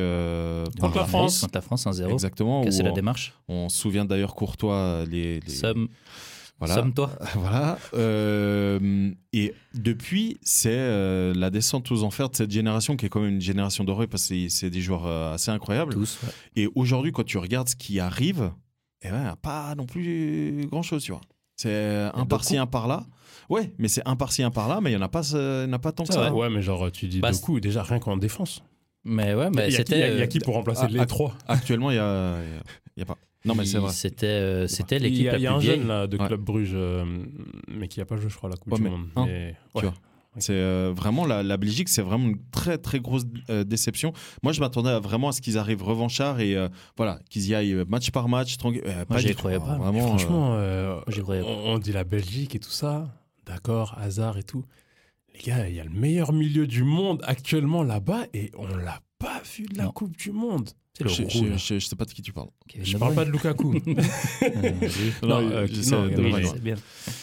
contre la France. Contre la France 1-0. Exactement. C'est la démarche. On se souvient d'ailleurs Courtois, les sommes. Voilà. Somme-toi. Voilà. Et depuis, c'est la descente aux enfers de cette génération qui est quand même une génération dorée parce que c'est des joueurs assez incroyables. Tous, Et aujourd'hui, quand tu regardes ce qui arrive, pas non plus grand-chose, tu vois. C'est un par-ci, un par-là. Ouais, mais c'est un par-ci, un par-là, mais il n'y en a pas tant que ça. Ouais, mais genre, tu dis Doku, déjà rien qu'en défense. Mais ouais, mais c'était. Il y a qui pour remplacer les trois? Actuellement, il n'y a, a pas. Non, mais c'est vrai. C'était l'équipe la plus vieille. Il y a un jeune là, de Club Bruges, mais qui n'a pas joué, je crois, la Coupe du Monde. C'est vraiment la Belgique, c'est vraiment une très très grosse déception. Moi, je m'attendais vraiment à ce qu'ils arrivent revanchards et voilà, qu'ils y aillent match par match. J'y croyais pas. Vraiment, franchement, on dit la Belgique et tout ça, d'accord, Hazard et tout. Les gars, il y a le meilleur milieu du monde actuellement là-bas et on l'a pas vu de la Coupe du Monde. Je sais pas de qui tu parles. Je parle pas de Lukaku.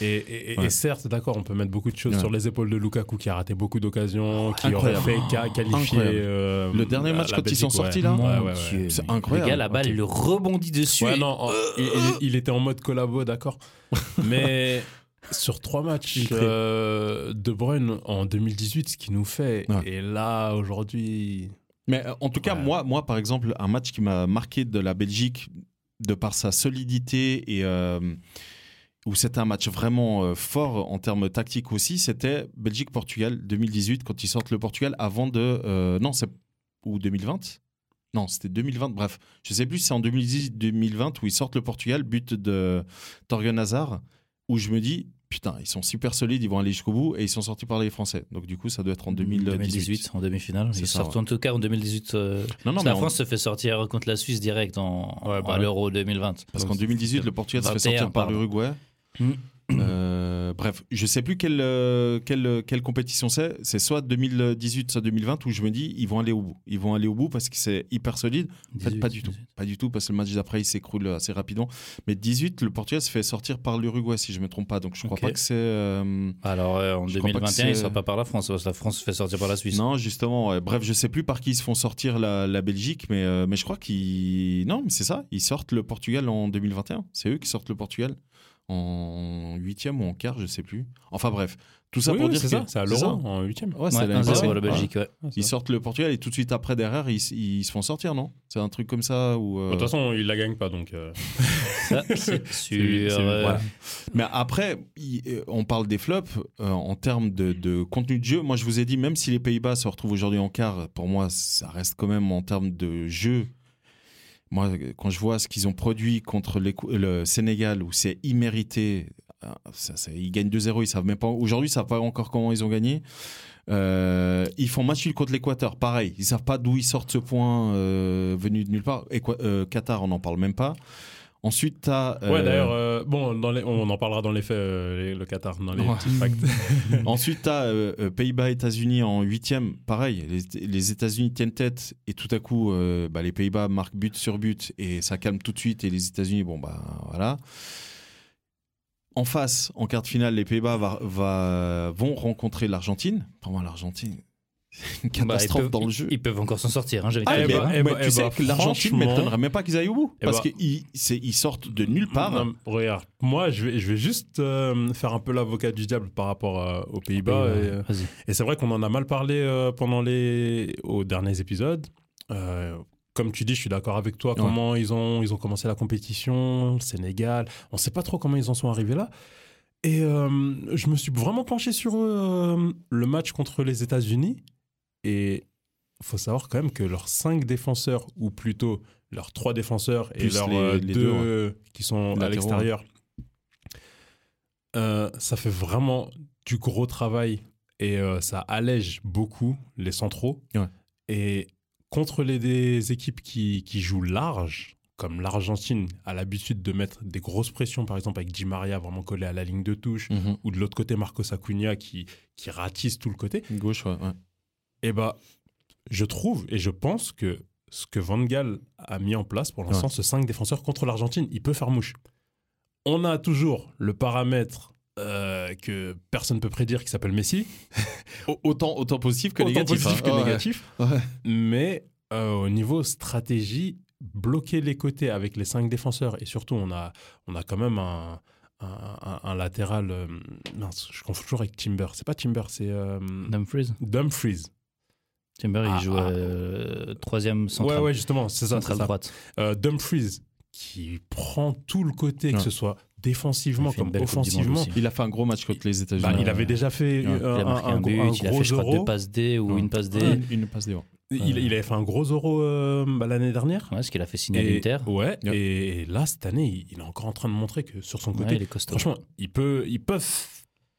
Et certes, d'accord, on peut mettre beaucoup de choses sur les épaules de Lukaku qui a raté beaucoup d'occasions, qui aurait fait qualifier. Le dernier match quand Belgique, ils sont sortis là, c'est incroyable. Les gars, la balle, il rebondit dessus. Ouais, non, il était en mode collabo, d'accord. Mais sur 3 matchs, De Bruyne en 2018, ce qui nous fait, et là aujourd'hui. Mais en tout cas, moi, par exemple, un match qui m'a marqué de la Belgique, de par sa solidité et où c'était un match vraiment fort en termes tactiques aussi, c'était Belgique-Portugal 2018 quand ils sortent le Portugal avant de ou 2020. Non, c'était 2020, bref. Je ne sais plus si c'est en 2018-2020 où ils sortent le Portugal, but de Thorgan Hazard, où je me dis, putain, ils sont super solides, ils vont aller jusqu'au bout et ils sont sortis par les Français. Donc du coup, ça doit être en 2018 en demi-finale. Ils sortent en tout cas en 2018. La France se fait sortir contre la Suisse direct à l'Euro 2020. Parce qu'en 2018, le Portugal se fait sortir par l'Uruguay. Bref, je sais plus quelle compétition c'est. C'est soit 2018, soit 2020 où je me dis ils vont aller au bout. Ils vont aller au bout parce que c'est hyper solide. En fait, pas du tout parce que le match d'après il s'écroule assez rapidement. Mais 18, le Portugal se fait sortir par l'Uruguay si je me trompe pas. Donc je crois pas que c'est. Alors en 2021, ils sortent pas par la France. La France se fait sortir par la Suisse. Non, justement. Bref, je sais plus par qui ils se font sortir la Belgique, mais je crois qu'ils mais c'est ça. Ils sortent le Portugal en 2021. C'est eux qui sortent le Portugal. En 8e ou en quart, je sais plus. Enfin bref, tout ça pour dire que c'est à l'Euro en 8e. Ouais, c'est à 1-0 la Belgique. Ouais. Ils sortent le Portugal et tout de suite après, derrière, ils se font sortir, non? C'est un truc comme ça où. De toute façon, ils la gagnent pas donc. Ça, c'est sûr. Voilà. Mais après, on parle des flops en termes de contenu de jeu. Moi, je vous ai dit, même si les Pays-Bas se retrouvent aujourd'hui en quart, pour moi, ça reste quand même en termes de jeu. Moi, quand je vois ce qu'ils ont produit contre le Sénégal, où c'est immérité, ils gagnent 2-0, ils savent même pas. Aujourd'hui, ils savent pas encore comment ils ont gagné. Ils font match nul contre l'Équateur, pareil. Ils savent pas d'où ils sortent ce point venu de nulle part. Qatar, on n'en parle même pas. Ensuite, t'as. Ouais, d'ailleurs, on en parlera dans les faits, le Qatar, dans les petits facts. Ensuite, t'as Pays-Bas, États-Unis en 8e. Pareil, les États-Unis tiennent tête et tout à coup, les Pays-Bas marquent but sur but et ça calme tout de suite. Et les États-Unis, voilà. En face, en quart de finale, les Pays-Bas vont rencontrer l'Argentine. Pour moi, l'Argentine. Une catastrophe dans le jeu. Ils peuvent encore s'en sortir. Tu sais que l'Argentine ne m'étonnerait même pas qu'ils aillent au bout. Parce qu'ils sortent de nulle part. Non, regarde, moi, je vais juste faire un peu l'avocat du diable par rapport aux Pays-Bas. Et c'est vrai qu'on en a mal parlé aux derniers épisodes. Comme tu dis, je suis d'accord avec toi. Comment ils ont commencé la compétition, le Sénégal. On ne sait pas trop comment ils en sont arrivés là. Et je me suis vraiment penché sur le match contre les États-Unis. Et il faut savoir quand même que leurs 5 défenseurs, ou plutôt leurs 3 défenseurs et leurs 2 qui sont à l'extérieur, ça fait vraiment du gros travail et ça allège beaucoup les centraux. Ouais. Et contre des équipes qui jouent large, comme l'Argentine a l'habitude de mettre des grosses pressions, par exemple avec Di Maria vraiment collé à la ligne de touche, ou de l'autre côté Marcos Acuna qui ratisse tout le côté. Gauche, ouais. Et je trouve et je pense que ce que Van Gaal a mis en place pour l'instant, ce 5 défenseurs contre l'Argentine, il peut faire mouche. On a toujours le paramètre que personne ne peut prédire qui s'appelle Messi. autant positif que négatif. Mais au niveau stratégie, bloquer les côtés avec les 5 défenseurs et surtout on a quand même un latéral je confonds toujours avec Timber, c'est pas Timber, c'est Dumfries. Timber il joue 3e central. Ouais justement, c'est ça, central droite. Dumfries qui prend tout le côté que ce soit défensivement comme offensivement. Il a fait un gros match contre les États-Unis. Il avait déjà fait un gros euro. Il a fait, je crois, 2 passes D ou une passe D. Il avait fait un gros euro l'année dernière. Ouais, ce qu'il a fait signer à l'Inter. Ouais, yep. Et là, cette année, il est encore en train de montrer que sur son côté, il est costaud. Franchement, ils peuvent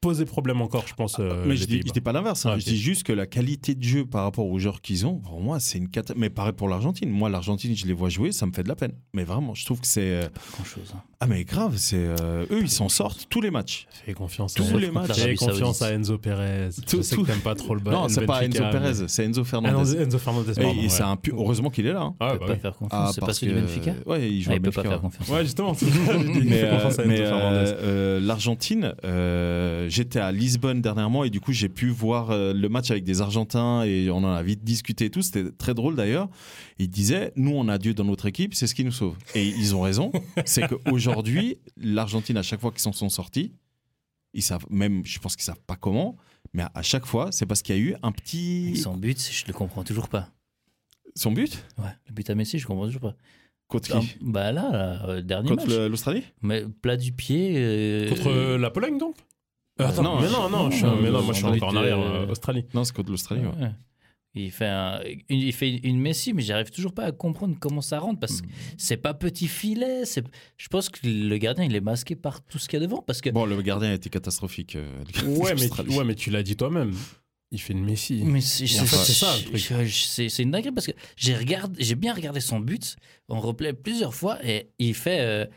poser problème encore, je pense. Mais je ne dis pas l'inverse. Hein. Ah, je dis juste que la qualité de jeu par rapport aux joueurs qu'ils ont, pour moi, c'est une catastrophe. Mais pareil pour l'Argentine. Moi, l'Argentine, je les vois jouer, ça me fait de la peine. Mais vraiment, je trouve que c'est. C'est pas grand-chose. Hein. Ah, mais grave, c'est. Eux, ils s'en sortent tous les matchs. Fais confiance. Tous les matchs. Fais confiance à Enzo Pérez. Je sais que t'aimes pas trop le ballon. Non, c'est pas Enzo Pérez, c'est Enzo Fernandez. Enzo Fernandez, pardon. Heureusement qu'il est là. Il peut pas faire confiance. C'est pas celui du Benfica ? Ouais, il joue. Il peut pas faire confiance. Ouais, justement. Mais l'Argentine. J'étais à Lisbonne dernièrement et du coup j'ai pu voir le match avec des Argentins et on en a vite discuté et tout, c'était très drôle d'ailleurs. Ils disaient, nous on a Dieu dans notre équipe, c'est ce qui nous sauve. Et ils ont raison, c'est qu'aujourd'hui l'Argentine à chaque fois qu'ils sont sortis, ils savent, même je pense qu'ils savent pas comment, mais à chaque fois c'est parce qu'il y a eu un petit... Son but, je le comprends toujours pas. Son but ? Ouais, le but à Messi, je comprends toujours pas. Contre qui ? Bah là, dernier match. Contre l'Australie ? Mais plat du pied... Contre la Pologne donc ? Attends, non, moi je suis encore en arrière, Australie. Non, c'est contre l'Australie, ouais. Il fait une Messi, mais j'arrive toujours pas à comprendre comment ça rentre, parce que c'est pas petit filet, c'est... Je pense que le gardien, il est masqué par tout ce qu'il y a devant, parce que... Bon, le gardien a été catastrophique. Mais tu l'as dit toi-même. Il fait une Messi. Mais c'est une dinguerie, parce que j'ai bien regardé son but, on replay plusieurs fois, et il fait...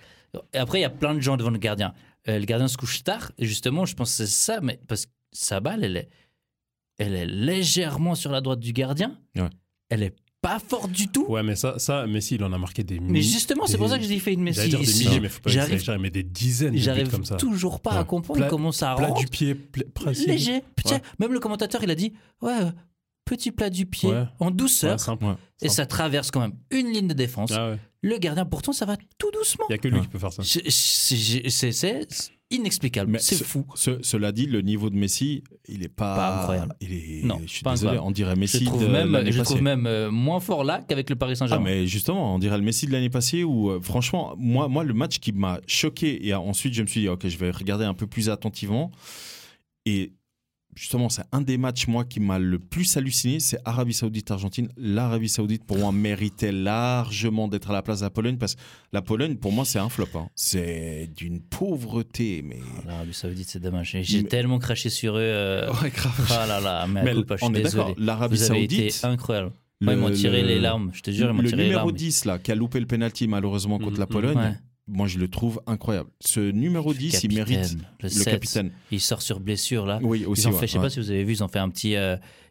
Et après, il y a plein de gens devant le gardien. Le gardien se couche tard, et justement, je pense que c'est ça, mais parce que sa balle, elle est légèrement sur la droite du gardien. Ouais. Elle est pas forte du tout. Ouais, mais ça Messi, il en a marqué des milliers. Mais justement, c'est pour ça que je dis fait une Messi. Des milliers, mais faut pas exagérer, mais des dizaines de buts comme ça. J'arrive toujours pas à comprendre comment ça rentre. Plat du pied, principe. Léger. Putain, même le commentateur, il a dit petit plat du pied en douceur, et ça traverse quand même une ligne de défense. Ah ouais. Le gardien, pourtant, ça va tout doucement. Il n'y a que lui qui peut faire ça. C'est inexplicable. Mais c'est fou. Cela dit, le niveau de Messi, il n'est pas incroyable. Je suis désolé, on dirait Messi je trouve même moins fort là qu'avec le Paris Saint-Germain. Ah, mais justement, on dirait le Messi de l'année passée où, franchement, moi, le match qui m'a choqué, et ensuite, je me suis dit, ok, je vais regarder un peu plus attentivement. Et justement, c'est un des matchs, moi, qui m'a le plus halluciné, c'est Arabie Saoudite-Argentine. L'Arabie Saoudite, pour moi, méritait largement d'être à la place de la Pologne, parce que la Pologne, pour moi, c'est un flop. Hein. C'est d'une pauvreté, mais... Oh, l'Arabie Saoudite, c'est dommage. J'ai tellement craché sur eux. Ouais, grave. Ah là là, mais coupe, on est d'accord, l'Arabie Saoudite... Vous avez été incroyable. Ils m'ont tiré les larmes, je te jure, ils m'ont tiré les larmes. Le numéro 10, là, qui a loupé le penalty, malheureusement, contre la Pologne... Ouais. Moi, je le trouve incroyable. Ce numéro 10, il mérite le capitaine. Il sort sur blessure, là. Oui, aussi. Ils ont fait, je ne sais pas si vous avez vu, ils ont fait un petit...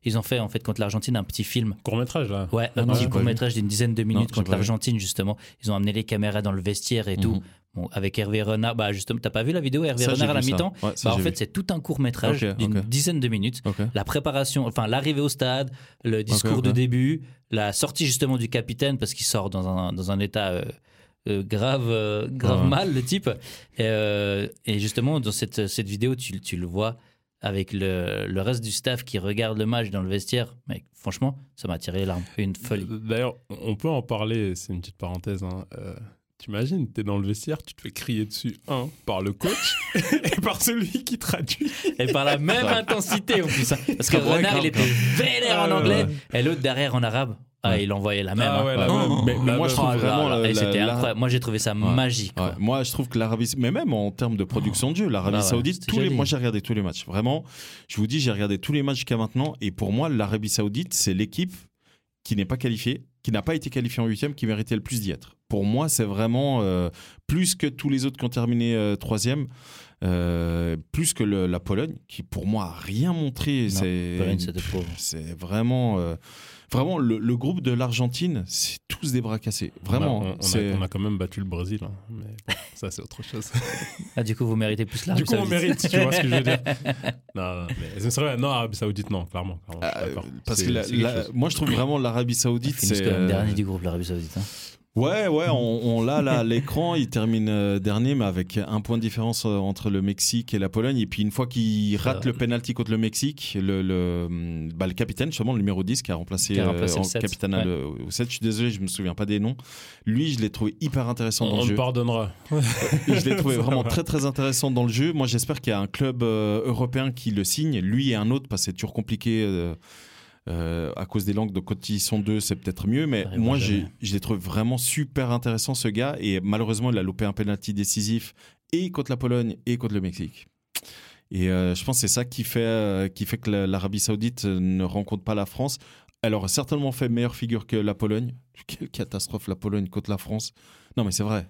ils ont fait, en fait, contre l'Argentine, un petit film. Court-métrage, là. Ouais, un petit court-métrage d'une dizaine de minutes contre l'Argentine, justement. Ils ont amené les caméras dans le vestiaire et tout. Bon, avec Hervé Renard. Bah, justement, tu n'as pas vu la vidéo Hervé Renard à la mi-temps ? Ouais, en fait, c'est tout un court-métrage d'une dizaine de minutes. Okay. La préparation, enfin, l'arrivée au stade, le discours de début, la sortie, justement, du capitaine, parce qu'il sort dans un état... grave mal le type et justement dans cette vidéo tu le vois avec le reste du staff qui regarde le match dans le vestiaire. Mec, franchement ça m'a tiré les larmes, une folie. D'ailleurs on peut en parler, c'est une petite parenthèse hein. T'imagines, t'es dans le vestiaire, tu te fais crier dessus, par le coach et par celui qui traduit. Et par la même intensité en plus. Parce que Renard, il était vénère en anglais et l'autre derrière en arabe. Ah, il envoyait la même. Ah ouais, moi, j'ai trouvé ça magique. Ouais. Moi, je trouve que l'Arabie, mais même en termes de production de jeu, l'Arabie Saoudite, moi, j'ai regardé tous les matchs. Vraiment, je vous dis, j'ai regardé tous les matchs jusqu'à maintenant. Et pour moi, l'Arabie Saoudite, c'est l'équipe qui n'est pas qualifiée, qui n'a pas été qualifiée en 8e, qui méritait le plus d'y être. Pour moi, c'est vraiment plus que tous les autres qui ont terminé 3e. Plus que la Pologne qui pour moi a rien montré. C'est vraiment vraiment le groupe de l'Argentine, c'est tous des bras cassés vraiment. On a quand même battu le Brésil hein, mais bon, ça c'est autre chose. Ah, du coup vous méritez plus l'Arabie Saoudite. On mérite, tu vois ce que je veux dire. Non, mais c'est vrai, non, Arabie Saoudite non, clairement parce que moi je trouve vraiment l'Arabie Saoudite c'est quand même dernier du groupe, l'Arabie Saoudite hein. Ouais, on l'a là à l'écran, il termine dernier, mais avec un point de différence entre le Mexique et la Pologne. Et puis une fois qu'il rate le penalty contre le Mexique, le capitaine, justement, le numéro 10, qui a remplacé le capitaine au 7, je suis désolé, je me souviens pas des noms. Lui, je l'ai trouvé hyper intéressant dans le jeu. On pardonnera. Je l'ai trouvé vraiment très très intéressant dans le jeu. Moi, j'espère qu'il y a un club européen qui le signe, lui et un autre, parce que c'est toujours compliqué... À cause des langues, donc quand ils sont deux, c'est peut-être mieux, mais moi, je les trouve vraiment super intéressants, ce gars, et malheureusement, il a loupé un penalty décisif et contre la Pologne et contre le Mexique. Et je pense que c'est ça qui fait que l'Arabie Saoudite ne rencontre pas la France. Elle aurait certainement fait meilleure figure que la Pologne. Quelle catastrophe, la Pologne contre la France. Non, mais c'est vrai.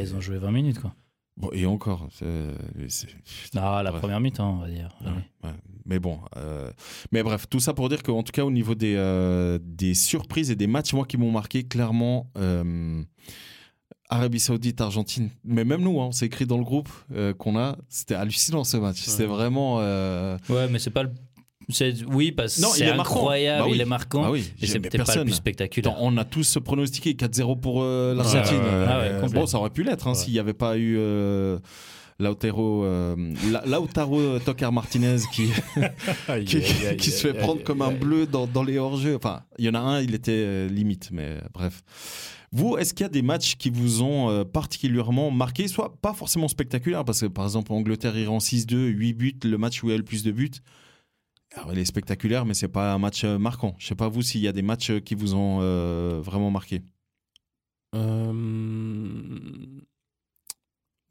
Ils ont joué 20 minutes, quoi. Bon, et encore. Première mi-temps, on va dire. Ouais. Mais bon. Mais bref, tout ça pour dire qu'en tout cas, au niveau des surprises et des matchs, moi, qui m'ont marqué, clairement... Arabie Saoudite, Argentine, mais même nous, hein, on s'est écrit dans le groupe qu'on a. C'était hallucinant, ce match. Ouais. C'est vraiment. Ouais, mais c'est pas le. Oui, parce que c'est incroyable, il est marquant. Bah oui, et c'est peut-être pas le plus spectaculaire. On a tous pronostiqué 4-0 pour l'Argentine. Bon, ça aurait pu l'être s'il n'y avait pas eu. Lautaro Tocar Martinez qui se fait prendre comme un bleu dans les hors-jeux. Enfin, il y en a un, il était limite, mais bref. Vous, est-ce qu'il y a des matchs qui vous ont particulièrement marqué, soit pas forcément spectaculaires, parce que par exemple, Angleterre-Iran 6-2, 8 buts, le match où il y a le plus de buts, alors, il est spectaculaire, mais c'est pas un match marquant. Je sais pas, vous, s'il y a des matchs qui vous ont vraiment marqué.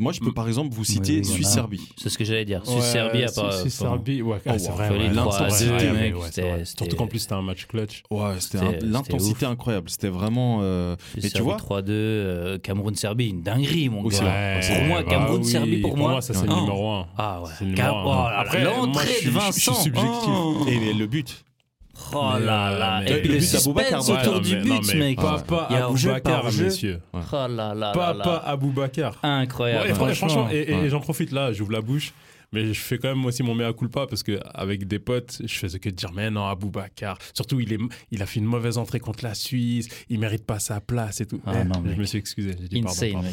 Moi, je peux par exemple vous citer Suisse-Serbie. C'est ce que j'allais dire. Suisse-Serbie, à part. Suisse-Serbie, c'est vrai. L'intensité, surtout qu'en plus, c'était un match clutch. Ouais, c'était l'intensité incroyable. C'était vraiment. Mais tu vois. 3-2, Cameroun-Serbie, une dinguerie, mon gars. Pour moi, Cameroun-Serbie, pour moi. Ça, c'est le numéro 1. Ah ouais. Après, l'entrée de Vincent. Je suis subjectif. Et le but. Oh là là, et puis le suspense autour du but, mec. Papa Aboubacar, messieurs. Oh là là, Papa Aboubacar. Incroyable. Franchement, et j'en profite là, j'ouvre la bouche. Mais je fais quand même aussi mon mea culpa parce qu'avec des potes, je faisais que dire, mais non, Aboubacar. Surtout, il a fait une mauvaise entrée contre la Suisse, il mérite pas sa place et tout. Je me suis excusé. J'ai dit pardon.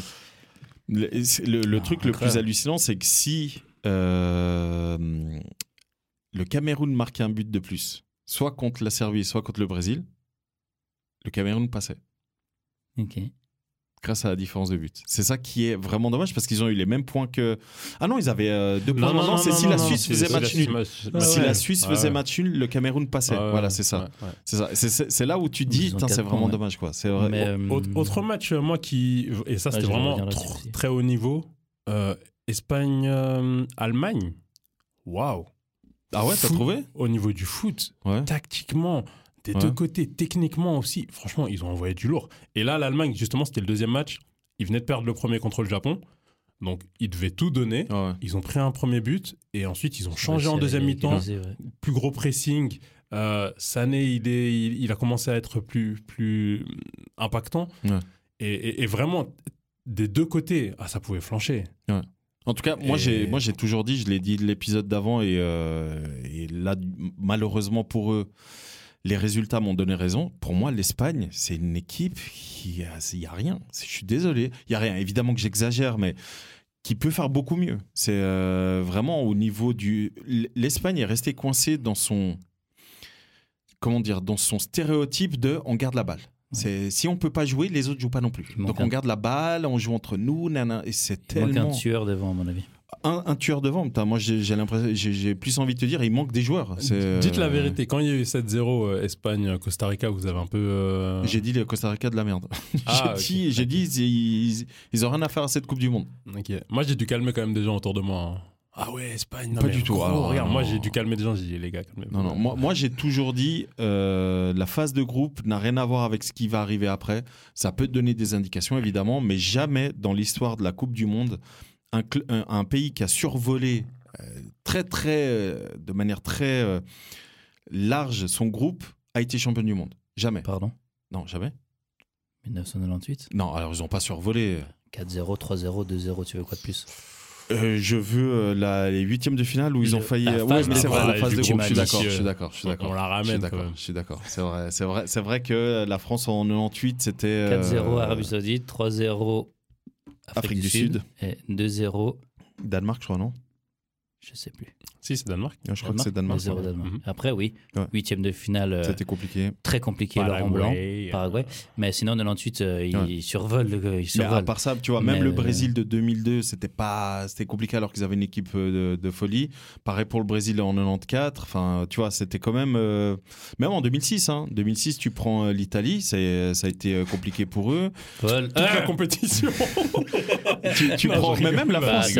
Mec. Le truc le plus hallucinant, c'est que si le Cameroun marquait un but de plus, soit contre la Serbie, soit contre le Brésil, le Cameroun passait. Ok. Grâce à la différence de but. C'est ça qui est vraiment dommage parce qu'ils ont eu les mêmes points que. Ah non, ils avaient 2 points. Non, c'est si la Suisse faisait match nul. Si la Suisse faisait match nul, le Cameroun passait. Voilà, c'est ça. C'est ça. C'est là où tu dis, c'est vraiment dommage, quoi. C'est vrai. Autre match, moi qui. Et ça, c'était vraiment très haut niveau. Espagne-Allemagne. Waouh! Ah ouais, t'as trouvé ? Au niveau du foot, tactiquement, des deux côtés, techniquement aussi, franchement, ils ont envoyé du lourd. Et là, l'Allemagne, justement, c'était le deuxième match. Ils venaient de perdre le premier contre le Japon. Donc, ils devaient tout donner. Ah ouais. Ils ont pris un premier but et ensuite, ils ont changé en deuxième mi-temps. Plus gros pressing. Sané, il a commencé à être plus impactant. Ouais. Et vraiment, des deux côtés, ça pouvait flancher. Ouais. En tout cas, moi j'ai toujours dit, je l'ai dit l'épisode d'avant et là, malheureusement pour eux, les résultats m'ont donné raison. Pour moi, l'Espagne, c'est une équipe qui il n'y a rien. Je suis désolé, il n'y a rien. Évidemment que j'exagère, mais qui peut faire beaucoup mieux. C'est vraiment au niveau du... L'Espagne est restée coincée dans son... Comment dire ? Dans son stéréotype de « on garde la balle ». C'est, si on ne peut pas jouer, les autres ne jouent pas non plus. Donc on garde la balle, on joue entre nous, et c'est tellement... Il manque un tueur devant, à mon avis. Un tueur devant, putain, moi j'ai l'impression, j'ai plus envie de te dire, il manque des joueurs. Dites la vérité, quand il y a eu 7-0 Espagne-Costa Rica, vous avez un peu... J'ai dit le Costa Rica de la merde. J'ai dit, ils n'ont rien à faire à cette Coupe du Monde. Okay. Moi j'ai dû calmer quand même des gens autour de moi. Ah ouais, Espagne, non, pas du tout. Regarde, moi j'ai dû calmer des gens, j'ai dit les gars, calmez-vous. Non, moi j'ai toujours dit la phase de groupe n'a rien à voir avec ce qui va arriver après. Ça peut te donner des indications évidemment, mais jamais dans l'histoire de la Coupe du Monde, un pays qui a survolé de manière très large son groupe a été champion du monde. Jamais. Pardon ? Non, jamais. 1998 ? Non, alors ils n'ont pas survolé. 4-0, 3-0, 2-0, tu veux quoi de plus ? Je veux les huitièmes de finale où ils ont failli. Ouais, mais c'est vrai, la phase de groupe. Je suis d'accord. On la ramène. Je suis d'accord. C'est vrai que la France en 98, c'était 4-0 Arabie Saoudite, 3-0 Afrique du Sud et 2-0 Danemark, je crois, non ? Je sais plus. Si, c'est Danemark. Je crois que c'est Danemark. 0 Danemark. Mm-hmm. Après, oui, huitième de finale. C'était compliqué. Très compliqué, Laurent Blanc. Paraguay. Mais sinon, 98, ils survolent. Mais à part ça, tu vois, même le Brésil de 2002, c'était compliqué alors qu'ils avaient une équipe de folie. Pareil pour le Brésil en 94. Enfin, tu vois, c'était quand même... Même en 2006. Hein. 2006, tu prends l'Italie. Ça a été compliqué pour eux. Toute la compétition. tu prends... Mais même la France.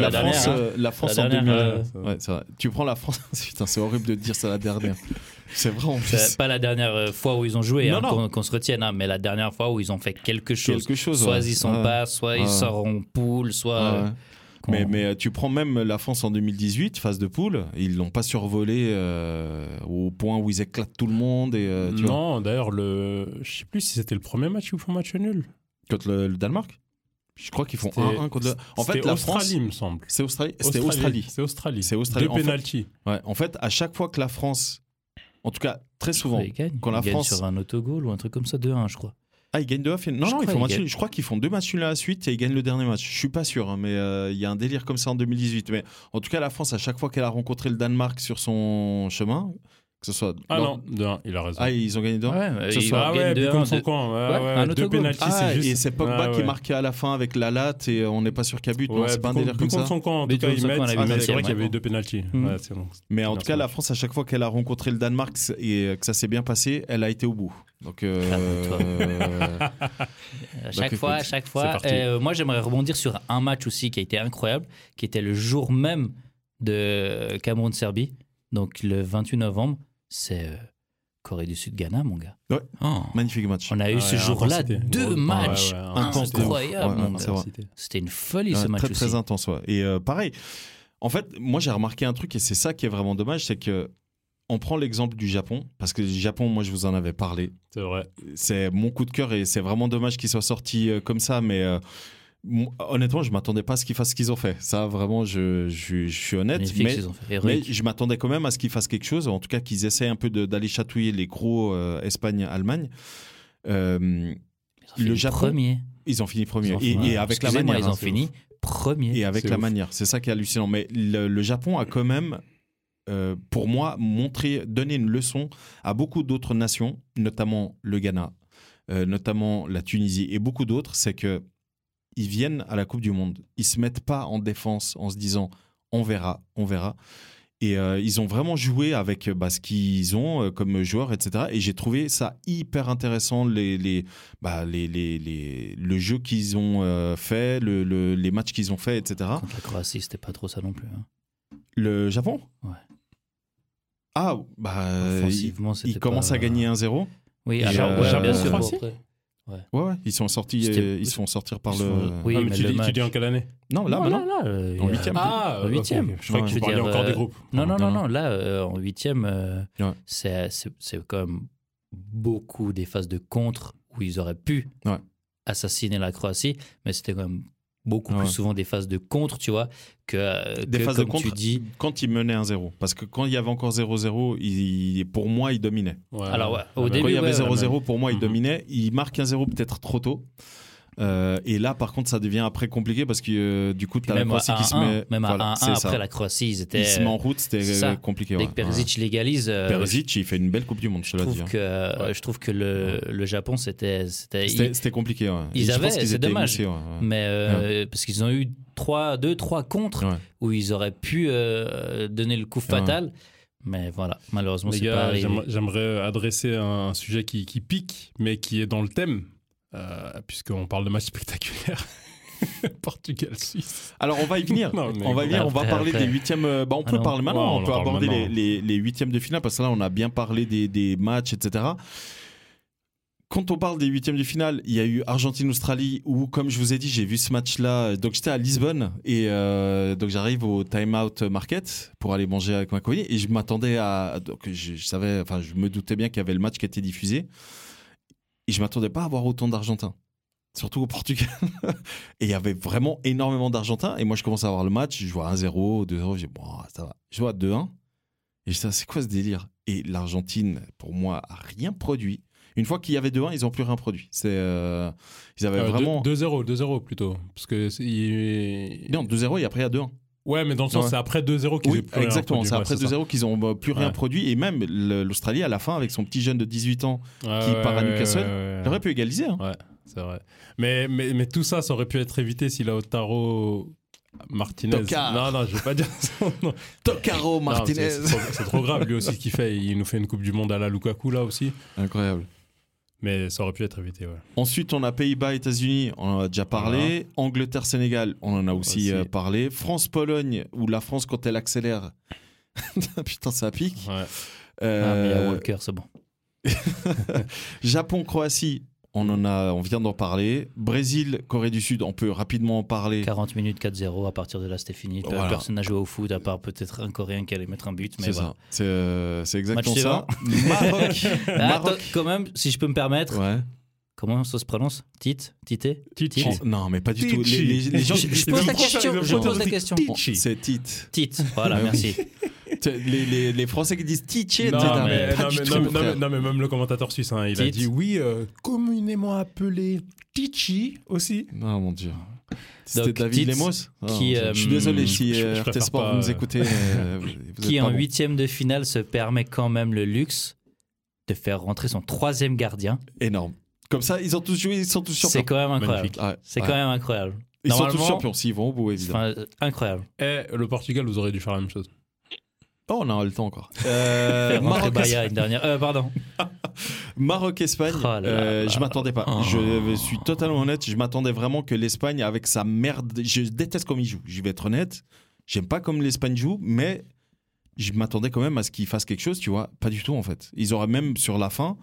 La France en 2000. Ouais, c'est vrai. Tu prends la France. Putain, c'est horrible de dire ça, la dernière. C'est vrai, en plus. Pas la dernière fois où ils ont joué, non. Qu'on se retienne, hein, mais la dernière fois où ils ont fait quelque chose. Soit ils sont bas, soit ils sortent en poule, soit... Mais tu prends même la France en 2018, phase de poule, ils l'ont pas survolé au point où ils éclatent tout le monde. Et, d'ailleurs, je sais plus si c'était le premier match ou le match nul. Contre le Danemark ? Je crois qu'ils font 1-1 contre en fait, la France. Australie, me semble. C'est Australie. C'était Australie. C'est Australie. Deux pénaltys. Ouais. En fait, à chaque fois que la France, en tout cas très souvent, quand la France sur un autogol ou un truc comme ça 2-1, je crois. Ah, ils gagnent 2-1. Je crois qu'ils font deux matchs nuls à la suite et ils gagnent le dernier match. Je suis pas sûr, hein, mais il y a un délire comme ça en 2018. Mais en tout cas, la France, à chaque fois qu'elle a rencontré le Danemark sur son chemin. Que ce soit non, il a raison. Ah, ils ont gagné 2-1. Deux pénaltys, c'est juste. Et c'est Pogba qui est marqué à la fin avec la latte et on n'est pas sûr qu'à but. Ouais, non, c'est pas un délire comme ça. Contre son camp, en tout cas, ils mettent. C'est vrai qu'il y avait deux pénaltys. Mais en tout cas, la France, à chaque fois qu'elle a rencontré le Danemark et que ça s'est bien passé, elle a été au bout. Donc, à chaque fois. Moi, j'aimerais rebondir sur un match aussi qui a été incroyable, qui était le jour même de Cameroun-Serbie. Donc le 28 novembre, c'est Corée du Sud, Ghana, mon gars. Ouais. Oh. Magnifique match. On a eu ce jour-là deux matchs incroyables. C'était une folie ce match. Très intense. Ouais. Et pareil, en fait, moi j'ai remarqué un truc et c'est ça qui est vraiment dommage, c'est que on prend l'exemple du Japon, parce que le Japon, moi je vous en avais parlé. C'est vrai. C'est mon coup de cœur et c'est vraiment dommage qu'il soit sorti comme ça, mais... honnêtement, je ne m'attendais pas à ce qu'ils fassent ce qu'ils ont fait. Ça, vraiment, je suis honnête. Mais je m'attendais quand même à ce qu'ils fassent quelque chose. En tout cas, qu'ils essayent un peu d'aller chatouiller les gros Espagne, Allemagne. Le Japon, ils ont fini premier. Et avec la manière. Ils ont fini premier. Et avec la manière. C'est ça qui est hallucinant. Mais le Japon a quand même, pour moi, donné une leçon à beaucoup d'autres nations, notamment le Ghana, notamment la Tunisie et beaucoup d'autres. C'est que ils viennent à la Coupe du Monde. Ils ne se mettent pas en défense en se disant « on verra ». Et ils ont vraiment joué avec ce qu'ils ont comme joueurs, etc. Et j'ai trouvé ça hyper intéressant, le jeu qu'ils ont fait, les matchs qu'ils ont fait, etc. Contre la Croatie, c'était pas trop ça non plus. Hein. Le Japon ? Ouais. Ah, ils commencent à gagner 1-0. Oui, alors, bien sûr. Ouais, ils sont sortis, ils se font sortir par le. Oui, mais tu dis en quelle année ? Non, là, en 8e. Ah, en 8e. Je crois que tu parlais encore des groupes. Non, là, en 8e, c'est quand même beaucoup des phases de contre où ils auraient pu assassiner la Croatie, mais c'était quand même beaucoup plus souvent des phases de contre, tu vois, que phases comme de contre, tu dis... Quand ils menaient 1-0. Parce que quand il y avait encore 0-0, pour moi, ils dominaient. Ouais. Alors, au début, quand il y avait 0-0, pour moi, ils dominaient. Ils marquent 1-0 peut-être trop tôt. Et là, par contre, ça devient après compliqué parce que du coup, tu as la Croatie qui se met... Même à 1-1, après la Croatie, ils se mettent en route, c'était compliqué. Dès que Perisic légalise... Perisic, il fait une belle Coupe du Monde, je te le dis. Je trouve que le Japon, c'était compliqué, c'est dommage. Mais parce qu'ils ont eu 2-3 contre où ils auraient pu donner le coup fatal. Mais voilà, malheureusement, c'est pas arrivé. J'aimerais adresser un sujet qui pique, mais qui est dans le thème. Puisqu'on parle de matchs spectaculaires Portugal-Suisse. Alors on va y venir. On va parler des huitièmes. Parler maintenant. On peut aborder les huitièmes de finale parce que là on a bien parlé des matchs, etc. Quand on parle des huitièmes de finale, il y a eu Argentine-Australie où, comme je vous ai dit, j'ai vu ce match-là. Donc j'étais à Lisbonne et donc j'arrive au Time Out Market pour aller manger avec ma copine et je m'attendais à. Donc je me doutais bien qu'il y avait le match qui était diffusé. Et je ne m'attendais pas à avoir autant d'Argentins, surtout au Portugal. Et il y avait vraiment énormément d'Argentins. Et moi, je commence à voir le match, je vois 1-0, 2-0, je dis, bon, ça va. Je vois 2-1, et je dis, c'est quoi ce délire ? Et l'Argentine, pour moi, n'a rien produit. Une fois qu'il y avait 2-1, ils n'ont plus rien produit. C'est, ils avaient vraiment... 2-0 plutôt. Parce que non, 2-0 et après, il y a 2-1. Ouais, mais dans le sens, c'est après 2-0 qu'ils n'ont plus rien produit. Et même l'Australie, à la fin, avec son petit jeune de 18 ans qui part à Newcastle, il aurait pu égaliser. Hein. Ouais, c'est vrai. Mais tout ça, ça aurait pu être évité si Lautaro Martinez. Toccar. Non, je ne vais pas dire son nom. Tocaro Martinez. Non, c'est trop grave, lui aussi, ce qu'il fait. Il nous fait une Coupe du Monde à la Lukaku, là aussi. Incroyable. Mais ça aurait pu être évité, ouais. Ensuite, on a Pays-Bas, États-Unis, on en a déjà parlé. Voilà. Angleterre, Sénégal, on en a aussi parlé. France, Pologne, où la France, quand elle accélère, putain, ça pique. Ouais. Ah, mais à Walker, c'est bon. Japon, Croatie, on vient d'en parler. Brésil, Corée du Sud, on peut rapidement en parler. 40 minutes, 4-0, à partir de là, c'était fini. Voilà. Personne n'a joué au foot, à part peut-être un Coréen qui allait mettre un but. Mais c'est ça. C'est exactement ça. Maroc. Quand même, si je peux me permettre. Ouais. Comment ça se prononce ? Tite. Non, mais pas du tout. Les gens, je pose la question. C'est Tite. Tite, voilà, merci. Les Français qui disent Titié, non mais même le commentateur suisse, hein, il a dit communément appelé Titi aussi. Ah mon Dieu. C'était David Lemos. Je suis désolé si RT Sport vous nous écoutez. Qui en huitième de finale se permet quand même le luxe de faire rentrer son troisième gardien. Énorme. Comme ça, ils ont tous joué, ils sont tous champions. C'est quand même incroyable. C'est quand même incroyable. Ils sont tous champions s'ils vont au bout, évidemment. Incroyable. Et le Portugal, vous auriez dû faire la même chose. Oh, on a le temps encore. Maroc, Espagne. Je m'attendais pas. Je suis totalement honnête. Je m'attendais vraiment que l'Espagne, avec sa merde, je déteste comme ils jouent. Je vais être honnête. J'aime pas comme l'Espagne joue, mais je m'attendais quand même à ce qu'ils fassent quelque chose. Tu vois, pas du tout en fait. Ils auraient même sur la fin.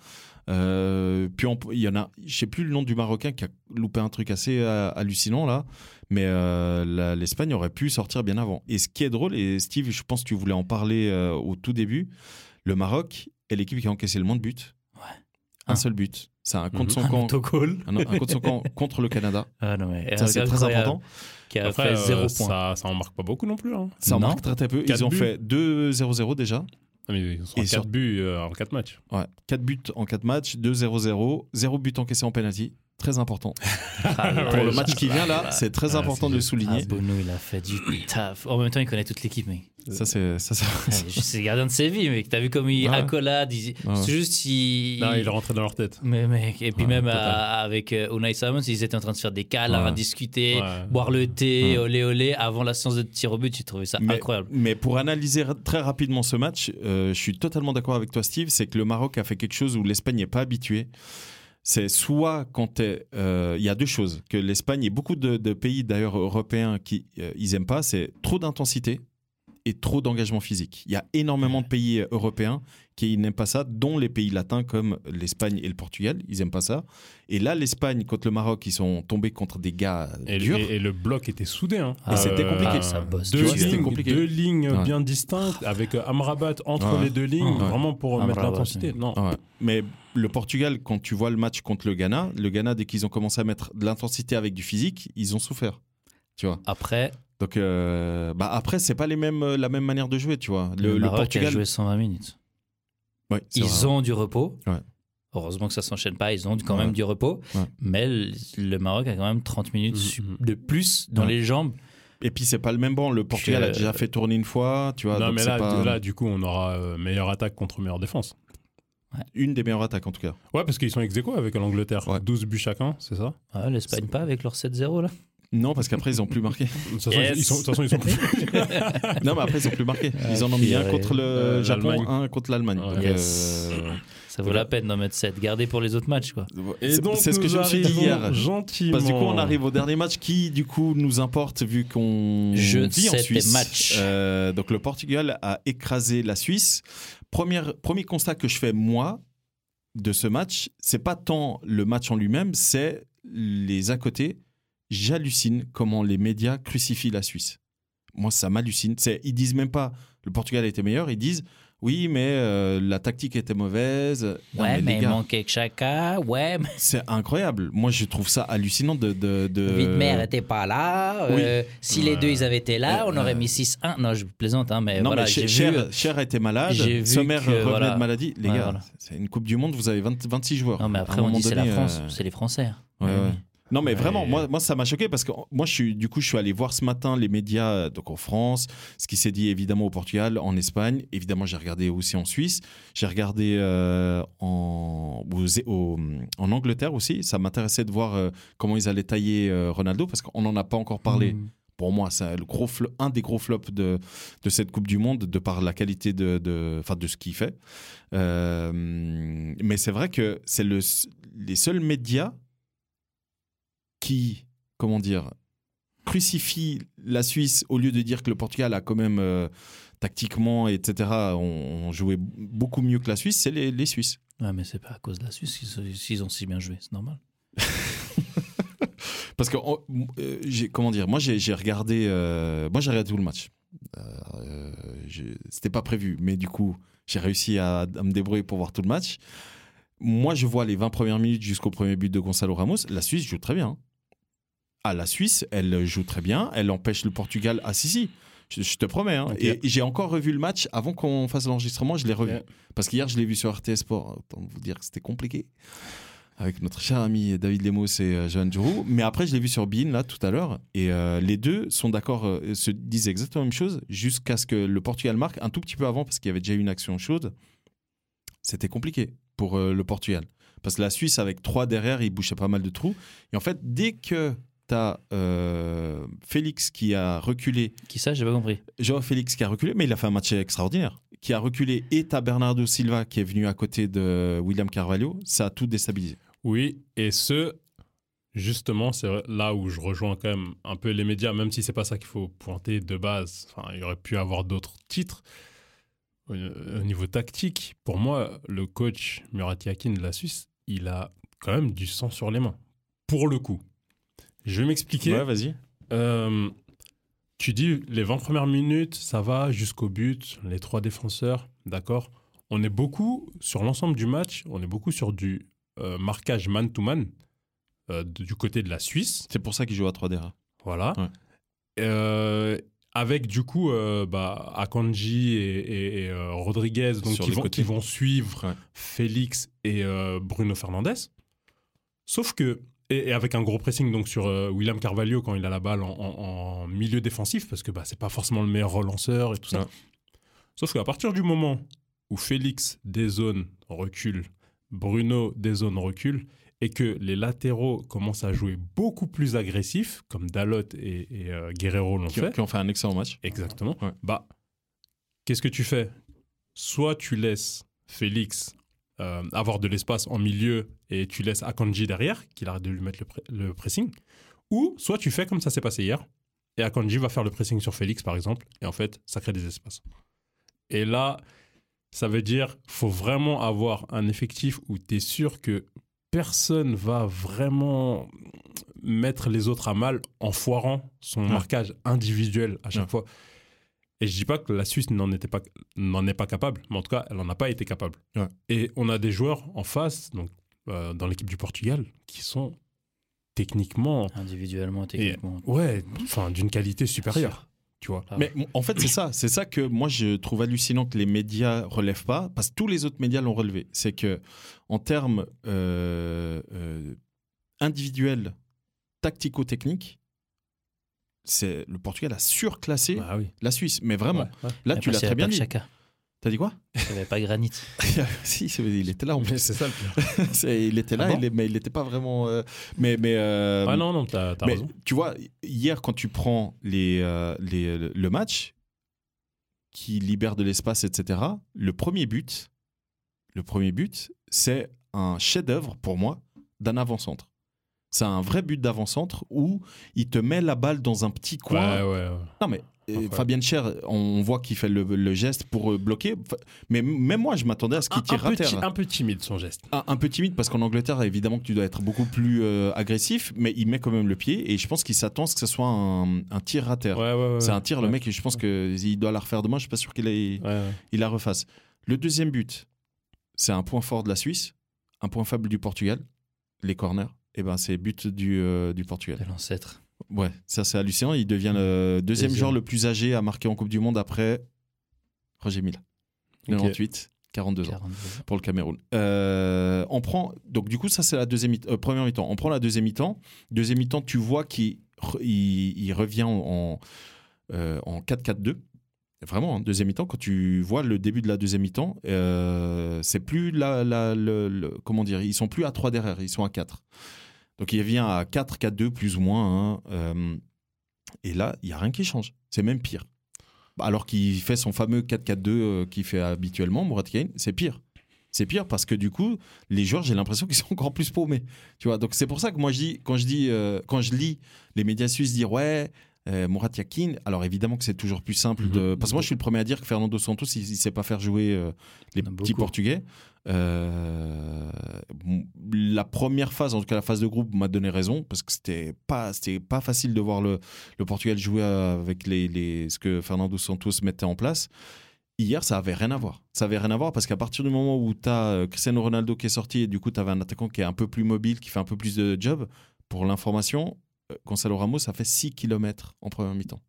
Puis il y en a, je sais plus le nom du Marocain qui a loupé un truc assez hallucinant là, mais l'Espagne aurait pu sortir bien avant. Et ce qui est drôle, et Steve, je pense que tu voulais en parler au tout début, le Maroc est l'équipe qui a encaissé le moins de buts. Ouais. Un seul but. C'est un contre son camp. Un contre son camp contre le Canada. Ah non, mais ça, c'est très important. Qui a fait 0 points. Ça en marque pas beaucoup non plus. Hein. Ça en marque très peu. Ils ont fait 2-0-0 déjà. Non, mais ils sont à 4 buts en 4 matchs. Ouais, 4 buts en 4 matchs, 2-0-0, 0 but encaissé en pénalty. Très important. Pour le match qui vient là, c'est très important de le souligner. Bono, il a fait du taf. En même temps, il connaît toute l'équipe, mec. Ça, c'est gardien de Séville, mec. T'as vu comme il accolade. C'est juste. Non, il est rentré dans leur tête. Mais mec, et puis même avec Unai Simons, ils étaient en train de se faire des câlins, discuter, boire le thé, olé olé. Avant la séance de tir au but, j'ai trouvé ça incroyable. Mais pour analyser très rapidement ce match, je suis totalement d'accord avec toi, Steve. C'est que le Maroc a fait quelque chose où l'Espagne n'est pas habituée. C'est soit quand y a deux choses que l'Espagne et beaucoup de pays d'ailleurs européens qui ils aiment pas, c'est trop d'intensité et trop d'engagement physique. Il y a énormément de pays européens qui n'aiment pas ça, dont les pays latins comme l'Espagne et le Portugal, ils aiment pas ça. Et là, l'Espagne contre le Maroc, ils sont tombés contre des gars durs. Et le bloc était soudé. Hein. Et c'était compliqué. Ça bosse. Deux lignes bien distinctes, avec Amrabat entre les deux lignes, vraiment pour mettre l'intensité. Non. Ouais. Mais le Portugal, quand tu vois le match contre le Ghana, dès qu'ils ont commencé à mettre de l'intensité avec du physique, ils ont souffert. Tu vois. Après... Donc, après, c'est pas la même manière de jouer, tu vois. Le Portugal a joué 120 minutes. Ouais, ils ont du repos. Ouais. Heureusement que ça s'enchaîne pas. Ils ont quand même du repos. Ouais. Mais le Maroc a quand même 30 minutes de plus dans les jambes. Et puis, c'est pas le même banc. Le Portugal a déjà fait tourner une fois, tu vois. Non, donc mais là, du coup, on aura meilleure attaque contre meilleure défense. Ouais. Une des meilleures attaques en tout cas. Ouais, parce qu'ils sont ex aequo avec l'Angleterre. Ouais. 12 buts chacun, c'est ça ? Ah, l'Espagne pas avec leur 7-0 là ? Non, parce qu'après, ils n'ont plus marqué. De toute façon, ils sont plus... Non, mais après, ils n'ont plus marqué. Ils en ont mis un contre le Japon, un contre l'Allemagne. Ouais. Ça vaut la peine d'en mettre 7. Gardez pour les autres matchs, quoi. Et donc, c'est ce que je me suis dit hier. Gentiment. Parce que du coup, on arrive au dernier match qui, du coup, nous importe vu qu'on vit en Suisse. Match. Donc, le Portugal a écrasé la Suisse. Premier constat que je fais, moi, de ce match, c'est pas tant le match en lui-même, c'est les à côté. J'hallucine comment les médias crucifient la Suisse. Moi, ça m'hallucine. Ils disent même pas le Portugal était meilleur. Ils disent oui, mais la tactique était mauvaise. Ouais, mais il manquait que chacun. Ouais. Mais... C'est incroyable. Moi, je trouve ça hallucinant de... Widmer n'était pas là. Oui. Si les deux ils avaient été là, on aurait mis 6-1. Non, je plaisante, hein, mais non, voilà. Mais Cher était malade. Sommer revenait de maladie. Les gars, voilà. C'est une Coupe du Monde. Vous avez 26 joueurs. Non, mais après on dit c'est la France, c'est les Français. Ouais. Non mais vraiment, moi ça m'a choqué parce que moi je suis allé voir ce matin les médias donc en France, ce qui s'est dit évidemment au Portugal, en Espagne, évidemment j'ai regardé aussi en Suisse, j'ai regardé en Angleterre aussi, ça m'intéressait de voir comment ils allaient tailler Ronaldo parce qu'on n'en a pas encore parlé. Pour moi, c'est un des gros flops de cette Coupe du Monde de par la qualité de ce qu'il fait. Mais c'est vrai que c'est les seuls médias qui, comment dire, crucifient la Suisse au lieu de dire que le Portugal a quand même tactiquement, etc., on jouait beaucoup mieux que la Suisse, c'est les Suisses. Ouais, mais c'est pas à cause de la Suisse s'ils ont si bien joué, c'est normal. Parce que, j'ai regardé tout le match. C'était pas prévu, mais du coup, j'ai réussi à me débrouiller pour voir tout le match. Moi, je vois les 20 premières minutes jusqu'au premier but de Gonçalo Ramos. La Suisse joue très bien. Ah, la Suisse, elle joue très bien. Elle empêche le Portugal. Ah, si. Je te promets. Hein. Okay. Et j'ai encore revu le match avant qu'on fasse l'enregistrement. Je l'ai revu. Okay. Parce qu'hier, je l'ai vu sur RTS Sport. Autant vous dire que c'était compliqué. Avec notre cher ami David Lemos et Johan Djourou. Mais après, je l'ai vu sur Bein, là, tout à l'heure. Et les deux sont d'accord, se disent exactement la même chose, jusqu'à ce que le Portugal marque un tout petit peu avant, parce qu'il y avait déjà une action chaude. C'était compliqué pour le Portugal. Parce que la Suisse, avec 3 derrière, il bouchait pas mal de trous. Et en fait, dès que tu as Félix qui a reculé... Qui ça, j'ai pas compris. João Félix qui a reculé, mais il a fait un match extraordinaire. Qui a reculé, et tu as Bernardo Silva qui est venu à côté de William Carvalho. Ça a tout déstabilisé. Oui, et justement, c'est là où je rejoins quand même un peu les médias, même si c'est pas ça qu'il faut pointer de base. Enfin, il aurait pu avoir d'autres titres. Au niveau tactique, pour moi, le coach Murat Yakin de la Suisse, il a quand même du sang sur les mains, pour le coup. Je vais m'expliquer. Ouais, vas-y. Tu dis les 20 premières minutes, ça va jusqu'au but, les 3 défenseurs, d'accord. On est beaucoup sur l'ensemble du match, on est beaucoup sur du... marquage man-to-man du côté de la Suisse. C'est pour ça qu'ils jouent à 3 derrière. Voilà. Ouais. Avec du coup Akanji et Rodriguez donc, qui vont suivre Félix et Bruno Fernandes. Sauf que, et avec un gros pressing donc, sur William Carvalho quand il a la balle en milieu défensif parce que c'est pas forcément le meilleur relanceur et tout ça. Ouais. Sauf qu'à partir du moment où Félix dézone, recule, Bruno des zones recule et que les latéraux commencent à jouer beaucoup plus agressifs, comme Dalot et Guerrero l'ont fait. Qui ont fait un excellent match. Exactement. Ouais. Qu'est-ce que tu fais ? Soit tu laisses Félix avoir de l'espace en milieu et tu laisses Akanji derrière, qu'il arrête de lui mettre le pressing, ou soit tu fais comme ça s'est passé hier, et Akanji va faire le pressing sur Félix, par exemple, et en fait, ça crée des espaces. Et là... Ça veut dire qu'il faut vraiment avoir un effectif où tu es sûr que personne va vraiment mettre les autres à mal en foirant son marquage individuel à chaque fois. Et je ne dis pas que la Suisse n'en est pas capable, mais en tout cas, elle n'en a pas été capable. Ouais. Et on a des joueurs en face, donc, dans l'équipe du Portugal, qui sont techniquement... Individuellement, techniquement. D'une qualité supérieure. Tu vois. Mais en fait, c'est ça que moi je trouve hallucinant que les médias relèvent pas, parce que tous les autres médias l'ont relevé. C'est que en termes individuels, tactico-techniques, le Portugal a surclassé la Suisse. Mais vraiment, là tu l'as très bien dit. Chaka. T'as dit quoi ? Il n'y avait pas Granit. Si, il était là en plus. C'est ça le pire. Il était là, mais il n'était pas vraiment... non, t'as raison. Tu vois, hier, quand tu prends le match qui libère de l'espace, etc., le premier but, c'est un chef-d'œuvre, pour moi, d'un avant-centre. C'est un vrai but d'avant-centre où il te met la balle dans un petit coin. Non, mais... Fabien Cher, on voit qu'il fait le geste pour bloquer, mais même moi je m'attendais à ce qu'il tire à terre. Un peu timide son geste. Un peu timide parce qu'en Angleterre évidemment que tu dois être beaucoup plus agressif, mais il met quand même le pied et je pense qu'il s'attend à ce que ce soit un tir à terre. C'est un tir, le mec, je pense qu'il doit la refaire demain, je suis pas sûr qu'il la refasse. Le deuxième but, c'est un point fort de la Suisse, un point faible du Portugal, les corners, et c'est but du Portugal. C'est l'ancêtre. Ouais, ça c'est hallucinant. Il devient le deuxième joueur le plus âgé à marquer en Coupe du Monde après Roger Milla, 98. 42 ans pour le Cameroun. On prend, donc du coup, ça c'est la première mi-temps. On prend la deuxième mi-temps. Deuxième mi-temps, tu vois qu'il revient en 4-4-2. Vraiment, en deuxième mi-temps, quand tu vois le début de la deuxième mi-temps, c'est plus comment dire, ils sont plus à 3 derrière, ils sont à 4. Donc il revient à 4-4-2 plus ou moins. Hein, et là, il n'y a rien qui change. C'est même pire. Alors qu'il fait son fameux 4-4-2 qu'il fait habituellement, Mourad Kane, c'est pire. C'est pire parce que du coup, les joueurs, j'ai l'impression qu'ils sont encore plus paumés. Tu vois, donc c'est pour ça que moi, quand je lis les médias suisses dire « Ouais, Mourad Kane », alors évidemment que c'est toujours plus simple de... Parce que moi, je suis le premier à dire que Fernando Santos, il ne sait pas faire jouer les petits Portugais. La première phase, en tout cas la phase de groupe, m'a donné raison parce que c'était pas facile de voir le Portugal jouer avec ce que Fernando Santos mettait en place. Hier, ça avait rien à voir. Ça avait rien à voir parce qu'à partir du moment où t'as Cristiano Ronaldo qui est sorti et du coup t'avais un attaquant qui est un peu plus mobile, qui fait un peu plus de job. Pour l'information, Gonçalo Ramos a fait 6 km en première mi-temps.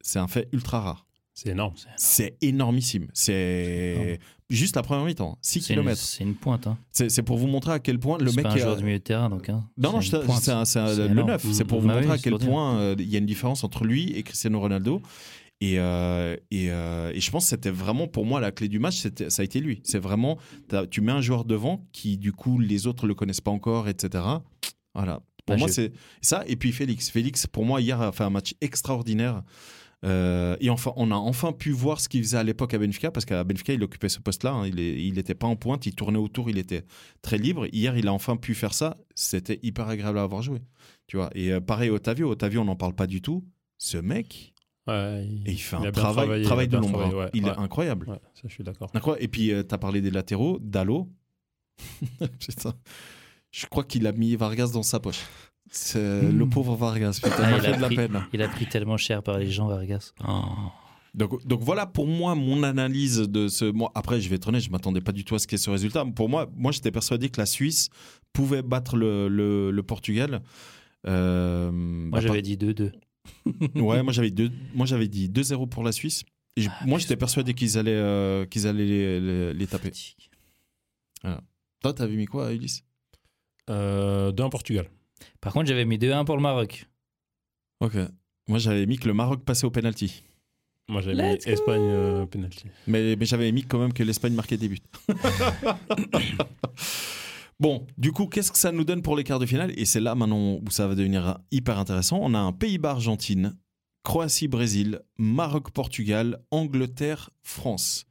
C'est un fait ultra rare. C'est énorme. C'est énormissime. C'est énorme. Juste la première mi-temps, 6 km. C'est une pointe. Hein. C'est pour vous montrer à quel point le mec. C'est pas un joueur du milieu de terrain, donc. Hein. Non, c'est le 9. C'est pour vous montrer à quel point il y a une différence entre lui et Cristiano Ronaldo. Et je pense que c'était vraiment, pour moi, la clé du match, ça a été lui. C'est vraiment, tu mets un joueur devant qui, du coup, les autres le connaissent pas encore, etc. Voilà. Pour moi, c'est ça. Et puis Félix. Félix, pour moi, hier, a fait un match extraordinaire. Et enfin, on a enfin pu voir ce qu'il faisait à l'époque à Benfica, parce qu'à Benfica il occupait ce poste-là, hein, il n'était pas en pointe, il tournait autour, il était très libre. Hier, il a enfin pu faire ça, c'était hyper agréable à avoir joué, tu vois. Et pareil, Otavio, on n'en parle pas du tout. Ce mec, il fait un travail de l'ombre, hein. Ouais, est incroyable. Ouais, ça, je suis d'accord. Et puis t'as parlé des latéraux, Dalot. Putain, je crois qu'il a mis Vargas dans sa poche. C'est le pauvre Vargas, putain, il a fait de la peine. Il a pris tellement cher par les gens, Vargas. Oh. Donc voilà pour moi mon analyse de ce. Moi, après, je vais être honnête, je m'attendais pas du tout à ce qu'est ce résultat. Pour moi j'étais persuadé que la Suisse pouvait battre le Portugal. Moi, j'avais dit 2-2. Ouais, moi j'avais dit 2-0 pour la Suisse. Moi, j'étais persuadé qu'ils allaient les taper. Voilà. Toi, t'avais mis quoi, Ulysse? 2-1 Portugal. Par contre, j'avais mis 2-1 pour le Maroc. Ok. Moi, j'avais mis que le Maroc passait au penalty. Moi, j'avais mis Espagne au penalty. Mais j'avais mis quand même que l'Espagne marquait des buts. Bon, du coup, qu'est-ce que ça nous donne pour les quarts de finale? Et c'est là maintenant où ça va devenir hyper intéressant. On a un Pays-Bas Argentine, Croatie-Brésil, Maroc-Portugal, Angleterre-France.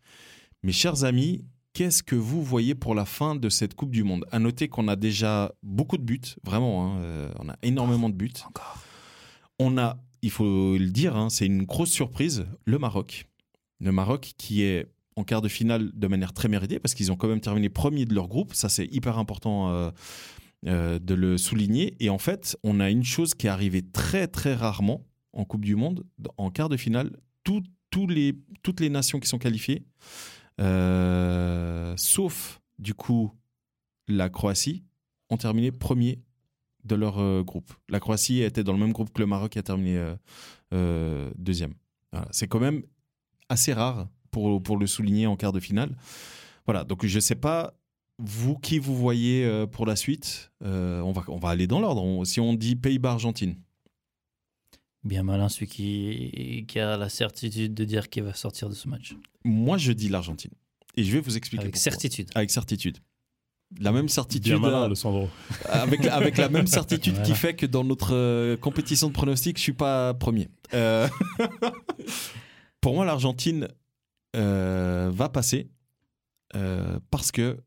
Mes chers amis, qu'est-ce que vous voyez pour la fin de cette Coupe du Monde? À noter qu'on a déjà beaucoup de buts, vraiment, hein, on a énormément de buts. Encore. On a, il faut le dire, hein, c'est une grosse surprise, le Maroc. Le Maroc qui est en quart de finale de manière très méritée parce qu'ils ont quand même terminé premier de leur groupe. Ça, c'est hyper important de le souligner. Et en fait, on a une chose qui est arrivée très, très rarement en Coupe du Monde. En quart de finale, toutes les nations qui sont qualifiées, sauf du coup la Croatie, ont terminé premier de leur groupe. La Croatie était dans le même groupe que le Maroc et a terminé deuxième. Voilà. C'est quand même assez rare pour le souligner en quart de finale. Voilà, donc je ne sais pas vous qui vous voyez pour la suite. On va aller dans l'ordre. Si on dit Pays-Bas-Argentine. Bien malin celui qui a la certitude de dire qu'il va sortir de ce match. Moi, je dis l'Argentine. Et je vais vous expliquer pourquoi. Avec certitude. La même certitude. Bien malin, le Sandro. Avec la même certitude voilà. Qui fait que dans notre compétition de pronostics, je ne suis pas premier. Pour moi, l'Argentine va passer parce que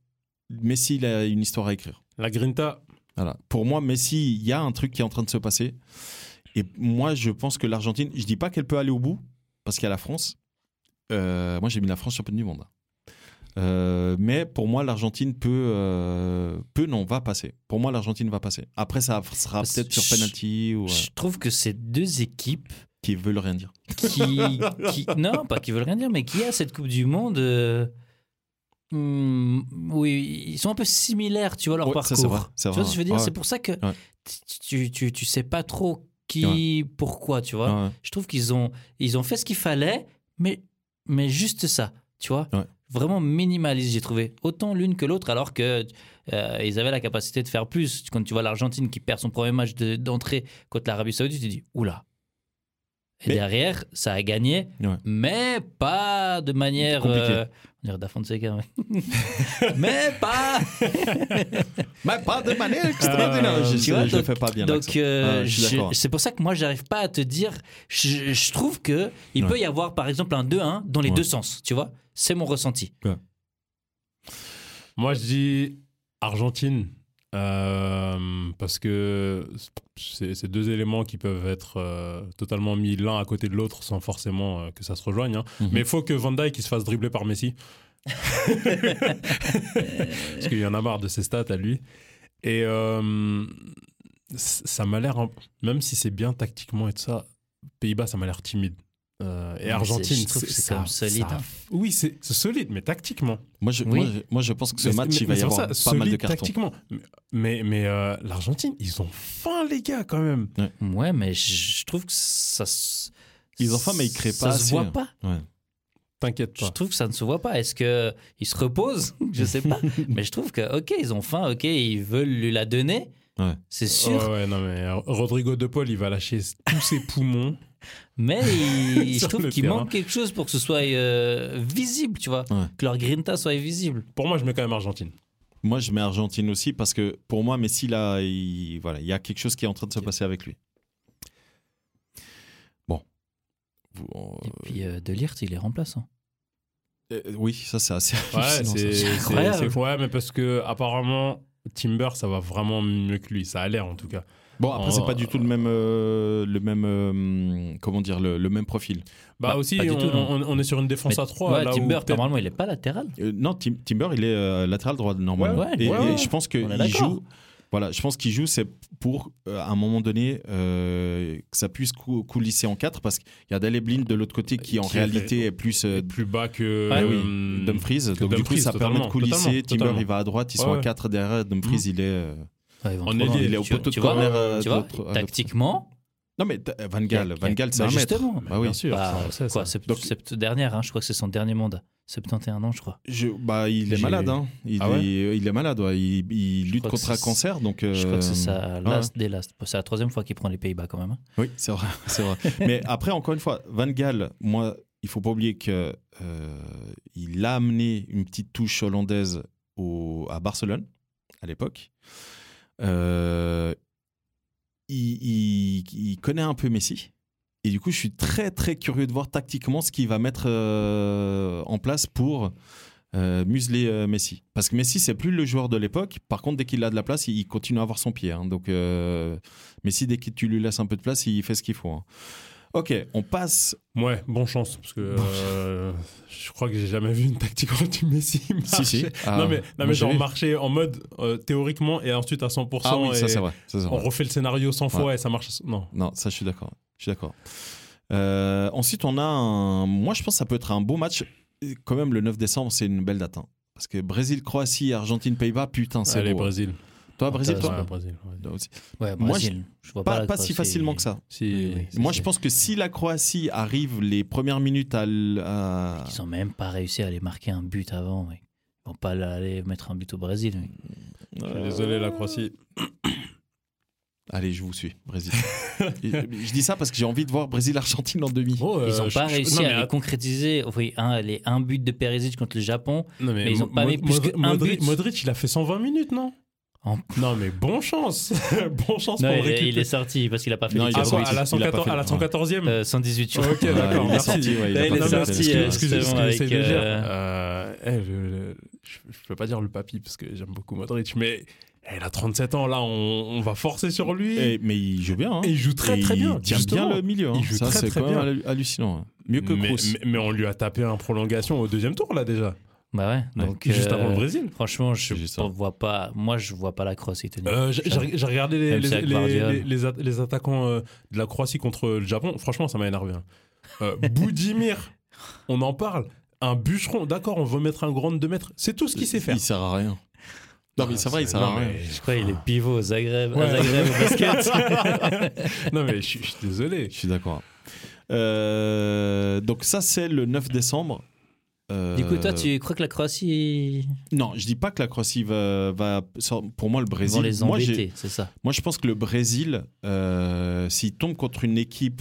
Messi, il a une histoire à écrire. La Grinta. Voilà. Pour moi, Messi, il y a un truc qui est en train de se passer. Et moi, je pense que l'Argentine, je ne dis pas qu'elle peut aller au bout, parce qu'il y a la France. Moi, j'ai mis la France championne du monde. Mais pour moi, l'Argentine va passer. Pour moi, l'Argentine va passer. Après, ça sera peut-être sur penalty. Je trouve que ces deux équipes... Qui veulent rien dire. Non, pas qui veulent rien dire, mais qui a cette Coupe du Monde... oui, ils sont un peu similaires, tu vois, leur parcours. Ça, c'est vrai. Tu vois ce que je veux dire? C'est pour ça que tu sais pas trop qui, pourquoi, tu vois. Ouais. Je trouve qu'ils ont fait ce qu'il fallait, mais juste ça, tu vois. Ouais. vraiment minimaliste, j'ai trouvé. Autant l'une que l'autre, alors qu'ils avaient la capacité de faire plus. Quand tu vois l'Argentine qui perd son premier match d'entrée contre l'Arabie Saoudite, tu te dis « Oula ». Et mais... derrière, ça a gagné, ouais. Mais pas de manière... on dirait Da Fonseca, mais... mais pas... mais pas de manière extraordinaire. Je ne fais pas bien l'accent. C'est pour ça que moi, je n'arrive pas à te dire... Je trouve qu'il peut y avoir, par exemple, un 2-1 dans les deux sens, tu vois. C'est mon ressenti. Ouais. Moi, je dis Argentine. Parce que c'est deux éléments qui peuvent être totalement mis l'un à côté de l'autre sans forcément que ça se rejoigne, hein. Mais il faut que Van Dijk se fasse dribbler par Messi parce qu'il y en a marre de ses stats à lui, et ça m'a l'air, même si c'est bien tactiquement et tout ça, Pays-Bas ça m'a l'air timide. Et Argentine, je trouve que c'est quand même solide. Ça... Oui, c'est solide, mais tactiquement. Moi, je pense que ce match, il va y avoir ça, pas mal de cartons. Tactiquement. Mais l'Argentine, ils ont faim, les gars, quand même. Ouais, mais je trouve que ça... Ils ont faim, mais ils créent pas. Ça se voit pas. Ouais. T'inquiète pas. Je trouve que ça ne se voit pas. Est-ce qu'ils se reposent ? Je sais pas. Mais je trouve que, ok, ils ont faim, ok, ils veulent lui la donner. Ouais. C'est sûr. Ouais, non, mais Rodrigo De Paul, il va lâcher tous ses poumons. Mais je trouve qu'il manque quelque chose pour que ce soit visible, tu vois, que leur grinta soit visible. Pour moi, je mets quand même Argentine. Moi, je mets Argentine aussi, parce que pour moi, Messi, là, il y a quelque chose qui est en train de se passer avec lui. Bon. Et puis, De Ligt, il est remplaçant. Oui, ça, c'est assez hallucinant. C'est incroyable. C'est fou, mais parce que apparemment, Timber, ça va vraiment mieux que lui. Ça a l'air, en tout cas. Bon, après, c'est pas du tout le même profil. Bah aussi, on est sur une défense à 3. Ouais, là Timber, normalement, il est pas latéral. Non, Timber, il est latéral droit, normalement. Ouais, et je pense qu'il joue... Voilà, je pense qu'il joue, c'est pour, à un moment donné, que ça puisse coulisser en 4, parce qu'il y a Daleblin de l'autre côté qui, en réalité, est plus bas que Dumfries. Donc, du coup, ça permet de coulisser. Timber, il va à droite, ils sont à 4 derrière. Dumfries, il est... on est lié, il est au poteau de corner. Tu vois, tactiquement. Non, mais Van Gaal, c'est un mètre. Justement, bah oui. Bien sûr. Bah, cette dernière, hein, je crois que c'est son dernier mandat. 71 ans, je crois. Il est malade. Hein. Il est malade. Ouais. Il lutte contre un cancer. Donc, je crois que c'est sa last des last. C'est la troisième fois qu'il prend les Pays-Bas, quand même. Hein. Oui, c'est vrai. C'est vrai. Mais après, encore une fois, Van Gaal, moi, il ne faut pas oublier qu'il a amené une petite touche hollandaise à Barcelone, à l'époque. Il connaît un peu Messi, et du coup je suis très très curieux de voir tactiquement ce qu'il va mettre en place pour museler Messi, parce que Messi c'est plus le joueur de l'époque. Par contre, dès qu'il a de la place, il continue à avoir son pied, hein. Donc Messi, dès que tu lui laisses un peu de place, il fait ce qu'il faut, hein. Ok, on passe. Ouais, bonne chance, parce que je crois que j'ai jamais vu une tactique anti Messi marcher. Si. Non mais genre marcher en mode théoriquement et ensuite à 100%. Ah oui, ça c'est vrai. On refait le scénario 100 fois et ça marche. Non, ça je suis d'accord. Ensuite, on a un. Moi, je pense que ça peut être un beau match. Quand même, le 9 décembre, c'est une belle date, hein. Parce que Brésil, Croatie, Argentine, Pays-Bas, putain, c'est beau. Allez, Brésil. Toi, Brésil, ouais, moi, Brésil. Je vois pas si facilement que ça. Si, moi, je pense que si la Croatie arrive les premières minutes à... Ils n'ont même pas réussi à aller marquer un but avant. Oui. Ils ne vont pas aller mettre un but au Brésil. Oui. Désolé, la Croatie. Allez, je vous suis, Brésil. Je dis ça parce que j'ai envie de voir Brésil-Argentine en demi. Ils n'ont pas réussi à les concrétiser. Oui, les 1 but de Perisic contre le Japon, mais ils n'ont pas mis plus qu'un but. Modric, il a fait 120 minutes, non ? Non, mais bonne chance. Récupérer. Il est sorti parce qu'il a pas fait. À la 114e 118. Ok, d'accord. Il est sorti. Excusez-moi. C'est déjà. Je peux pas dire le papy parce que j'aime beaucoup Modric, mais il a 37 ans là. On va forcer sur lui. Mais il joue bien. Hein. Et il joue très bien. Il tient bien le milieu. Hein. Il joue très très bien. Hallucinant. Mieux que Kroos. Mais on lui a tapé un prolongation au deuxième tour là déjà. Bah ouais. Donc, juste avant le Brésil. Franchement, je vois pas la Croatie. J'ai regardé les attaquants de la Croatie contre le Japon. Franchement, ça m'a énervé. Hein. Boudimir, on en parle. Un bûcheron, d'accord, on veut mettre un grand de 2 mètres. C'est tout ce qu'il sait faire. Il sert à rien. Non, mais c'est vrai, il sert à rien. Je crois qu'il est pivot au Zagreb, au basket. Non, mais je suis désolé. Je suis d'accord. Donc ça, c'est le 9 décembre. Du coup, toi, tu crois que la Croatie... Non, je ne dis pas que la Croatie va... Pour moi, le Brésil... Ils vont les embêter, c'est ça. Moi, je pense que le Brésil, s'il tombe contre une équipe...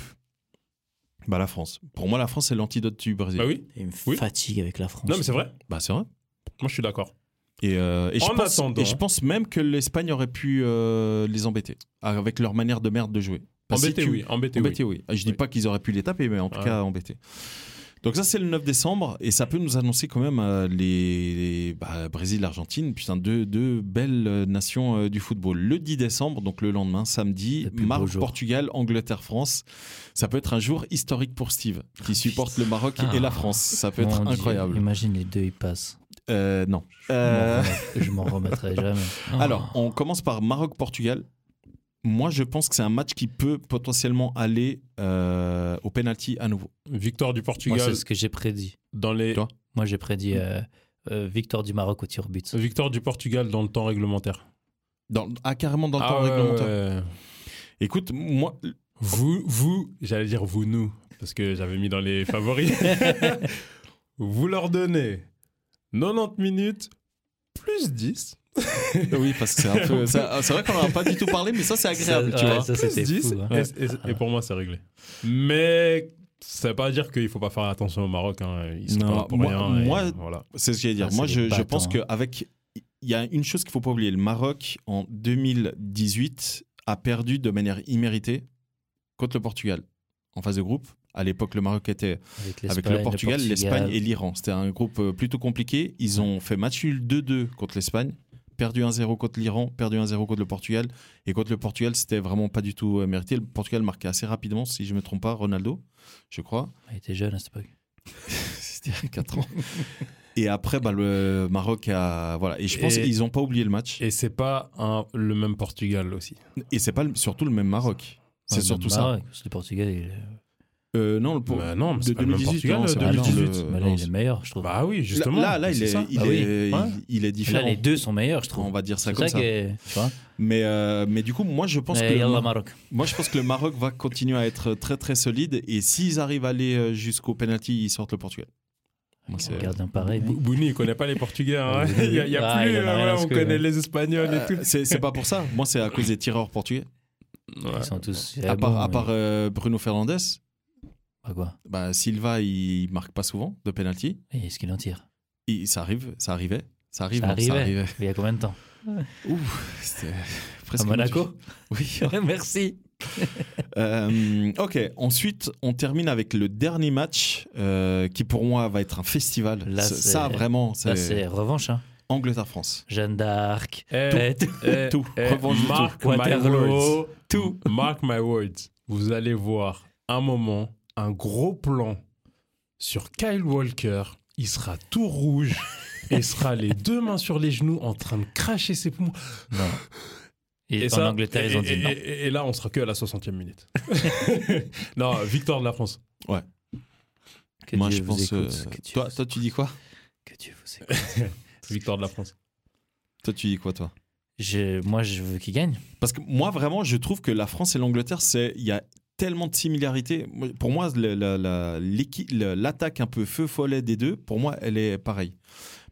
Bah, la France. Pour moi, la France, c'est l'antidote du Brésil. Bah oui. Il me fatigue avec la France. Non, mais c'est vrai. Bah, c'est vrai. Moi, je suis d'accord. Et je pense même que l'Espagne aurait pu les embêter avec leur manière de merde de jouer. Embêter, oui. Je dis pas qu'ils auraient pu les taper, mais en tout cas, embêter. Donc ça, c'est le 9 décembre et ça peut nous annoncer quand même Brésil, Argentine, putain, deux belles nations du football. Le 10 décembre, donc le lendemain, samedi, Maroc, Portugal, Angleterre, France. Ça peut être un jour historique pour Steve, qui supporte le Maroc et la France. Ça peut être incroyable. Imagine les deux, ils passent. Non. Je m'en remettrai jamais. Alors, on commence par Maroc-Portugal. Moi, je pense que c'est un match qui peut potentiellement aller au penalty à nouveau. Victoire du Portugal. Moi, c'est ce que j'ai prédit. Toi ? Moi, j'ai prédit victoire du Maroc au tir au but. Victoire du Portugal dans le temps réglementaire. Carrément dans le temps réglementaire. Écoute, moi... j'allais dire nous, parce que j'avais mis dans les favoris. Vous leur donnez 90 minutes plus 10. Oui, parce que c'est un peu... c'est vrai qu'on n'en a pas du tout parlé, mais ça, c'est agréable, tu vois. Ça, plus 10, fou, hein. Et pour moi, c'est réglé. Mais ça ne veut pas dire qu'il ne faut pas faire attention au Maroc. Hein. Ils sont pas pour rien. Moi, voilà. C'est ce que j'allais dire. Moi, je pense qu'avec... Il y a une chose qu'il ne faut pas oublier. Le Maroc, en 2018, a perdu de manière imméritée contre le Portugal, en phase de groupe. À l'époque, le Maroc était avec le Portugal, l'Espagne et l'Iran. C'était un groupe plutôt compliqué. Ils ont fait match nul 2-2 contre l'Espagne, perdu 1-0 contre l'Iran, perdu 1-0 contre le Portugal. Et contre le Portugal, c'était vraiment pas du tout mérité. Le Portugal marquait assez rapidement, si je ne me trompe pas, Ronaldo, je crois. Il était jeune à cette époque. C'était 4 ans. Et après, le Maroc a... Voilà. Et je pense qu'ils n'ont pas oublié le match. Et ce n'est pas le même Portugal aussi. Et ce n'est pas surtout le même Maroc. C'est surtout ça. Le Portugal, non, de 2018. Il est meilleur, je trouve. Bah oui, justement. Il est différent. Là, les deux sont meilleurs, je trouve. On va dire ça comme ça. Mais du coup, moi, je pense que le Maroc va continuer à être très, très solide. Et s'ils arrivent à aller jusqu'au penalty, ils sortent le Portugal. Gardien pareil. Bouni, il connaît pas les Portugais. Hein. On connaît les Espagnols et tout. C'est pas pour ça. Moi, c'est à cause des tireurs portugais. Ils sont tous. À part Bruno Fernandes. Silva, il marque pas souvent de penalty. Et est-ce qu'il en tire ? Ça arrivait. Il y a combien de temps ? C'était presque à Monaco. Oui. Merci. Ok, ensuite on termine avec le dernier match qui pour moi va être un festival. C'est revanche. Hein. Angleterre-France. Jeanne d'Arc. Tout. Revanche. Mark my words. Vous allez voir un moment. Un gros plan sur Kyle Walker, il sera tout rouge et il sera les deux mains sur les genoux en train de cracher ses poumons. Non. En Angleterre, ils ont dit non. Et là, on sera que à la 60e minute. Non, victoire de la France. Ouais. Moi, je pense. Toi, tu dis quoi ? Que Dieu vous écoute. Victoire de la France. Toi, tu dis quoi, toi ? Moi, je veux qu'ils gagnent. Parce que moi, vraiment, je trouve que la France et l'Angleterre, il y a tellement de similarités. Pour moi, l'attaque un peu feu follet des deux, pour moi, elle est pareille.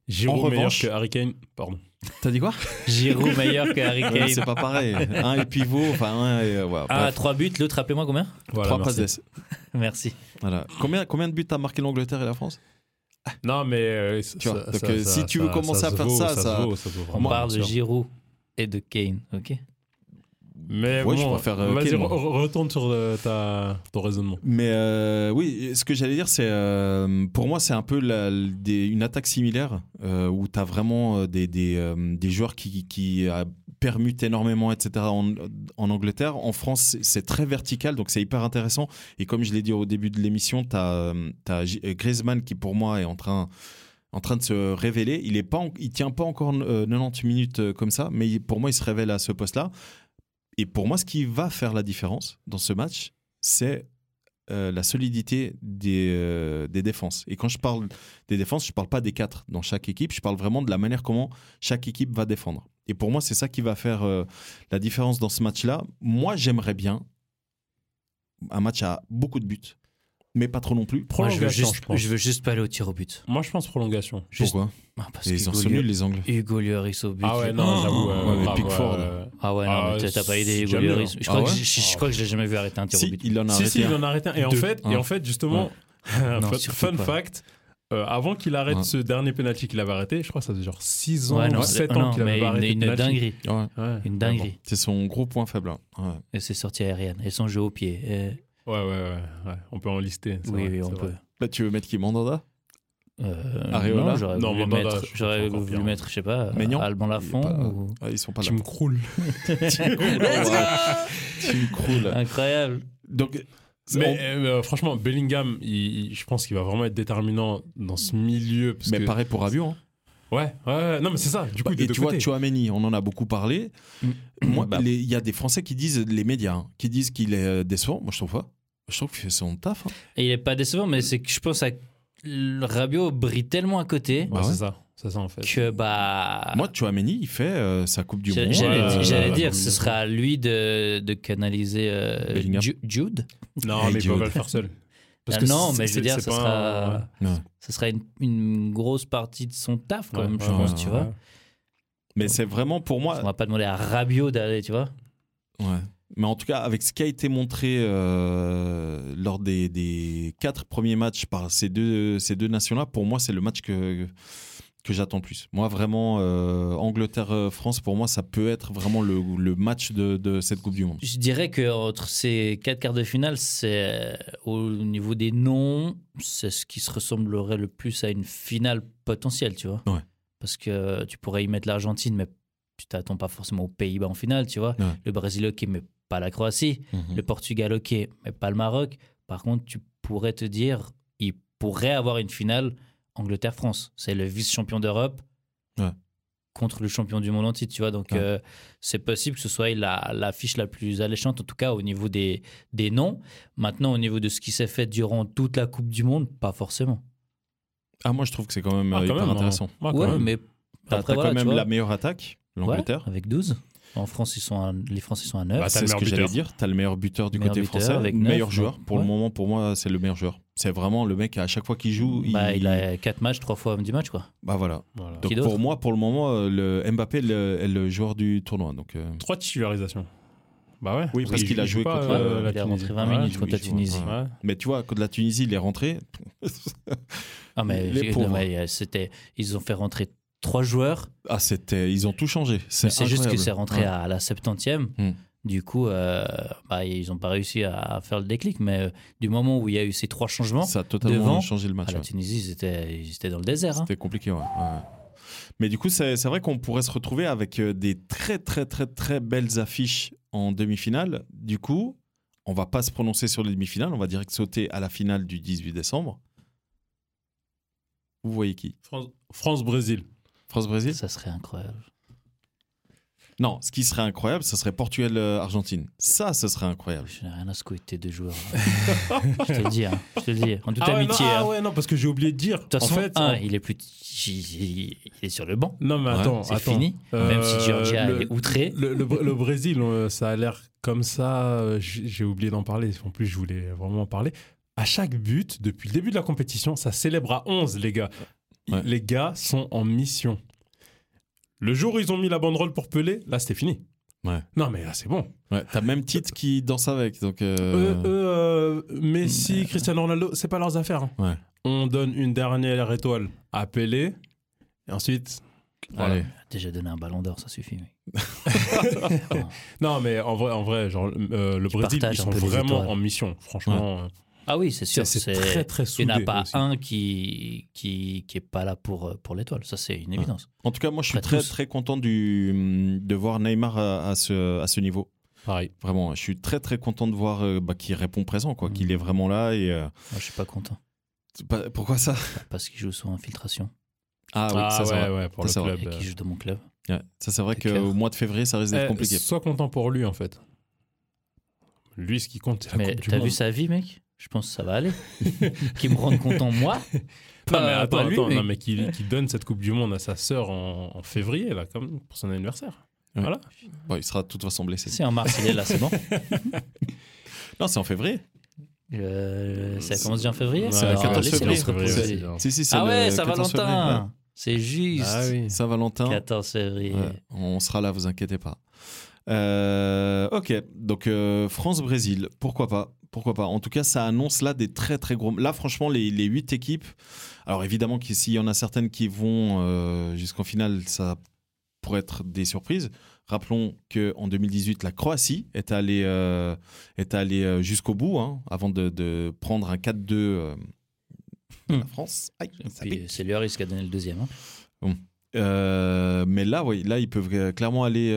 Giroud meilleur que Harry Kane. Pardon. T'as dit quoi ? Giroud meilleur que Harry Kane. Ouais, c'est pas pareil. Un est pivot. Bref. 3 buts. L'autre, rappelez-moi combien ? 3 passes d'ess. Merci. Voilà. Combien de buts a marqué l'Angleterre et la France ? Non, mais si tu veux commencer à faire ça... On parle de Giroud et de Kane, ok ? Mais ouais, bon, je préfère, vas-y, retourne sur ton raisonnement. Mais oui, ce que j'allais dire, c'est pour moi, c'est un peu une attaque similaire où tu as vraiment des joueurs qui permutent énormément, etc. en Angleterre. En France, c'est très vertical, donc c'est hyper intéressant. Et comme je l'ai dit au début de l'émission, tu as Griezmann qui, pour moi, est en train de se révéler. Il tient pas encore 90 minutes comme ça, mais pour moi, il se révèle à ce poste-là. Et pour moi, ce qui va faire la différence dans ce match, c'est la solidité des défenses. Et quand je parle des défenses, je ne parle pas des 4 dans chaque équipe, je parle vraiment de la manière comment chaque équipe va défendre. Et pour moi, c'est ça qui va faire la différence dans ce match-là. Moi, j'aimerais bien un match à beaucoup de buts. mais pas trop non plus. Prolongation, moi, je veux juste pas aller au tir au but. Moi, je pense prolongation. Pourquoi ils en sont nuls, les Anglais. Hugo Lloris au but. Ah ouais, non, j'avoue. Pickford. Ah ouais, non, mais t'as pas aidé Hugo Lloris. Je crois que je l'ai jamais vu arrêter un tir au but. Il en a arrêté un. Et en fait, justement, fun fact. Avant qu'il arrête ce dernier penalty qu'il avait arrêté, je crois que ça faisait genre 6 ans ou 7 ans qu'il avait arrêté. Une dinguerie. Une dinguerie. C'est son gros point faible. Et ses sorties aériennes, et son jeu au pied. Ouais. On peut en lister. Oui, on peut. Là, tu veux mettre qui, Mandanda? Areola? J'aurais voulu mettre, je sais pas, Alban Lafont. Ils sont pas là. Tu me croules. Incroyable. Donc. Mais franchement, Bellingham, je pense qu'il va vraiment être déterminant dans ce milieu. Parce mais que... pareil pour Rabiot. Hein. Ouais, non, mais c'est ça. Du coup, et tu vois, Tchouaméni, on en a beaucoup parlé. Moi, il y a des Français qui disent, les médias, qui disent qu'il est décevant. Moi, je trouve pas. Je trouve que c'est son taf. Hein. Et il est pas décevant, mais c'est que je pense que Rabiot brille tellement à côté. Ouais, c'est ça. C'est ça en fait. Que bah... Moi, Tchouaméni, il fait sa Coupe du Monde. J'allais dire, ce sera à lui de canaliser Jude. Non, mais il va le faire seul. Parce que non, mais je veux dire, ce sera une grosse partie de son taf quand même, je pense, tu vois. Mais c'est vraiment pour moi... On va pas demander à Rabiot d'aller, tu vois. Ouais. Mais en tout cas, avec ce qui a été montré lors des 4 premiers matchs par ces deux nations-là, pour moi, c'est le match que j'attends plus. Moi, vraiment, Angleterre-France, pour moi, ça peut être vraiment le match de cette Coupe du Monde. Je dirais qu'entre ces 4 quarts de finale, c'est, au niveau des noms, c'est ce qui se ressemblerait le plus à une finale potentielle, tu vois. Ouais. Parce que tu pourrais y mettre l'Argentine, mais tu t'attends pas forcément aux Pays-Bas en finale, tu vois. Ouais. Le Brésil, ok, mais pas la Croatie. Le Portugal, ok, mais pas le Maroc. Par contre, tu pourrais te dire, il pourrait avoir une finale... Angleterre-France, c'est le vice-champion d'Europe contre le champion du monde entier, tu vois. Donc, c'est possible que ce soit la fiche la plus alléchante, en tout cas au niveau des noms. Maintenant, au niveau de ce qui s'est fait durant toute la Coupe du Monde, pas forcément. Ah, moi, je trouve que c'est quand même hyper intéressant. Mais t'as quand même la meilleure attaque, l'Angleterre. Ouais, avec 12. En France, les Français sont à 9. Bah, c'est ce que j'allais dire. T'as le meilleur buteur du côté français, le meilleur joueur. Pour le moment, pour moi, c'est le meilleur joueur. C'est vraiment le mec à chaque fois qu'il joue. Il a 4 matchs, 3 fois 10 matchs, quoi. Bah voilà. Donc pour moi, pour le moment, le Mbappé est le joueur du tournoi. Donc 3 titularisations. Bah ouais. Oui, parce qu'il a joué contre la Tunisie. Il est rentré 20 minutes contre la Tunisie. Ouais. Mais tu vois, contre la Tunisie, il est rentré. Ah mais c'était, ils ont fait rentrer 3 joueurs. Ah c'était, ils ont tout changé. C'est juste que c'est rentré à la 70e. Du coup, ils n'ont pas réussi à faire le déclic, mais du moment où il y a eu ces 3 changements, ça a totalement changé le match. À la Tunisie, ils étaient dans le désert. C'était compliqué, ouais. Mais du coup, c'est vrai qu'on pourrait se retrouver avec des très, très, très, très belles affiches en demi-finale. Du coup, on ne va pas se prononcer sur les demi-finales, on va direct sauter à la finale du 18 décembre. Vous voyez qui ? France-Brésil. France-Brésil ? Ça serait incroyable. Non, ce qui serait incroyable, ce serait Portugal-Argentine. Ça, ce serait incroyable. Je n'ai rien à secouer de tes 2 joueurs. Je te le dis, en toute amitié. Non, parce que j'ai oublié de dire. En fait, il est sur le banc. Non, mais attends. C'est fini. Même si Georgia est outré. Le Brésil, ça a l'air comme ça. J'ai oublié d'en parler. En plus, je voulais vraiment en parler. À chaque but, depuis le début de la compétition, ça célèbre à 11, les gars. Ouais. Les gars sont en mission. Le jour où ils ont mis la banderole pour Pelé, là c'était fini. Ouais. Non mais là c'est bon. Ouais, t'as même Tite qui danse avec. Donc Messi, Cristiano Ronaldo, c'est pas leurs affaires. Hein. Ouais. On donne une dernière étoile à Pelé et ensuite. Voilà. Allez. Déjà donné un ballon d'or, ça suffit. Mais... non mais en vrai, genre le Brésil ils sont vraiment en mission, franchement. Ouais. Ah oui, c'est sûr. C'est très, très soudé. Il n'y en a pas aussi. Un qui n'est pas là pour l'étoile. Ça, c'est une évidence. En tout cas, moi, je suis très, très content de voir Neymar à ce niveau. Pareil. Vraiment, je suis très, très content de voir qu'il répond présent, quoi, qu'il est vraiment là. Et, moi, je ne suis pas content. Pourquoi ça ? Parce qu'il joue sans infiltration. Ah oui, ça, c'est vrai. Ouais, pour ça, le club. Et qu'il joue dans mon club. Ouais. Ça, c'est vrai qu'au mois de février, ça risque d'être compliqué. Sois content pour lui, en fait. Lui, ce qui compte, c'est la Coupe du Monde. T'as vu sa vie, mec ? Je pense que ça va aller. Qu'il me rende content, moi. Pas, non, mais attends, lui, mais... Non, mais qui donne cette Coupe du Monde à sa sœur en février, là, comme pour son anniversaire. Ouais. Voilà. Bon, il sera de toute façon blessé. C'est en mars, il est là, c'est bon. Non, c'est en février. Ça commence déjà en février, ouais, ça va faire février. Ah ouais, Saint-Valentin. Ouais. C'est juste. Ah oui. Saint-Valentin. 14 février. Ouais. On sera là, vous inquiétez pas. Ok, donc France-Brésil, pourquoi pas? Pourquoi pas? En tout cas, ça annonce là des très très gros. Là, franchement, les 8 équipes. Alors évidemment, s'il y en a certaines qui vont jusqu'en finale, ça pourrait être des surprises. Rappelons qu'en 2018, la Croatie est allée jusqu'au bout, hein, avant de prendre un 4-2 de la France. Aïe, c'est Lloris qui a donné le deuxième. Hein. Bon. Mais là, oui, là, ils peuvent clairement aller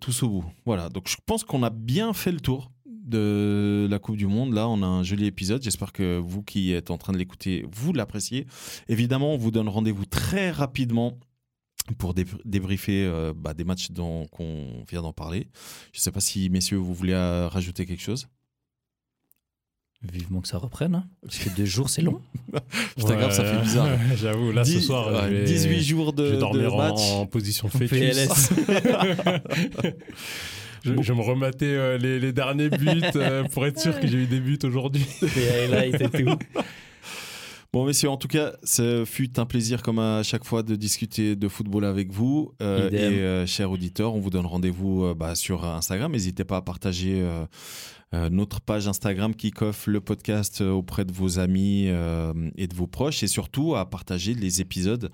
tous au bout. Voilà. Donc, je pense qu'on a bien fait le tour de la Coupe du Monde. Là, on a un joli épisode. J'espère que vous qui êtes en train de l'écouter, vous l'appréciez. Évidemment, on vous donne rendez-vous très rapidement pour débriefer des matchs dont qu'on vient d'en parler. Je ne sais pas si, messieurs, vous voulez rajouter quelque chose. Vivement que ça reprenne, hein, parce que 2 jours, c'est long. Putain, grave, ça fait bizarre. J'avoue, là, ce soir, 18 jours de match. En position fœtus. Je me rematais les derniers buts pour être sûr que j'ai eu des buts aujourd'hui. Les highlights et tout. Bon, messieurs, en tout cas, ce fut un plaisir, comme à chaque fois, de discuter de football avec vous. Et chers auditeurs, on vous donne rendez-vous sur Instagram. N'hésitez pas à partager notre page Instagram Kickoff, le podcast, auprès de vos amis et de vos proches. Et surtout, à partager les épisodes.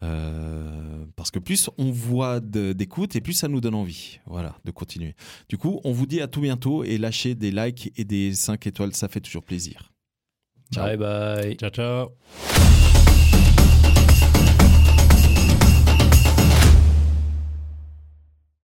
Parce que plus on voit d'écoute et plus ça nous donne envie, voilà, de continuer. Du coup, on vous dit à tout bientôt et lâchez des likes et des 5 étoiles, ça fait toujours plaisir. Ciao. Bye bye. Ciao, ciao.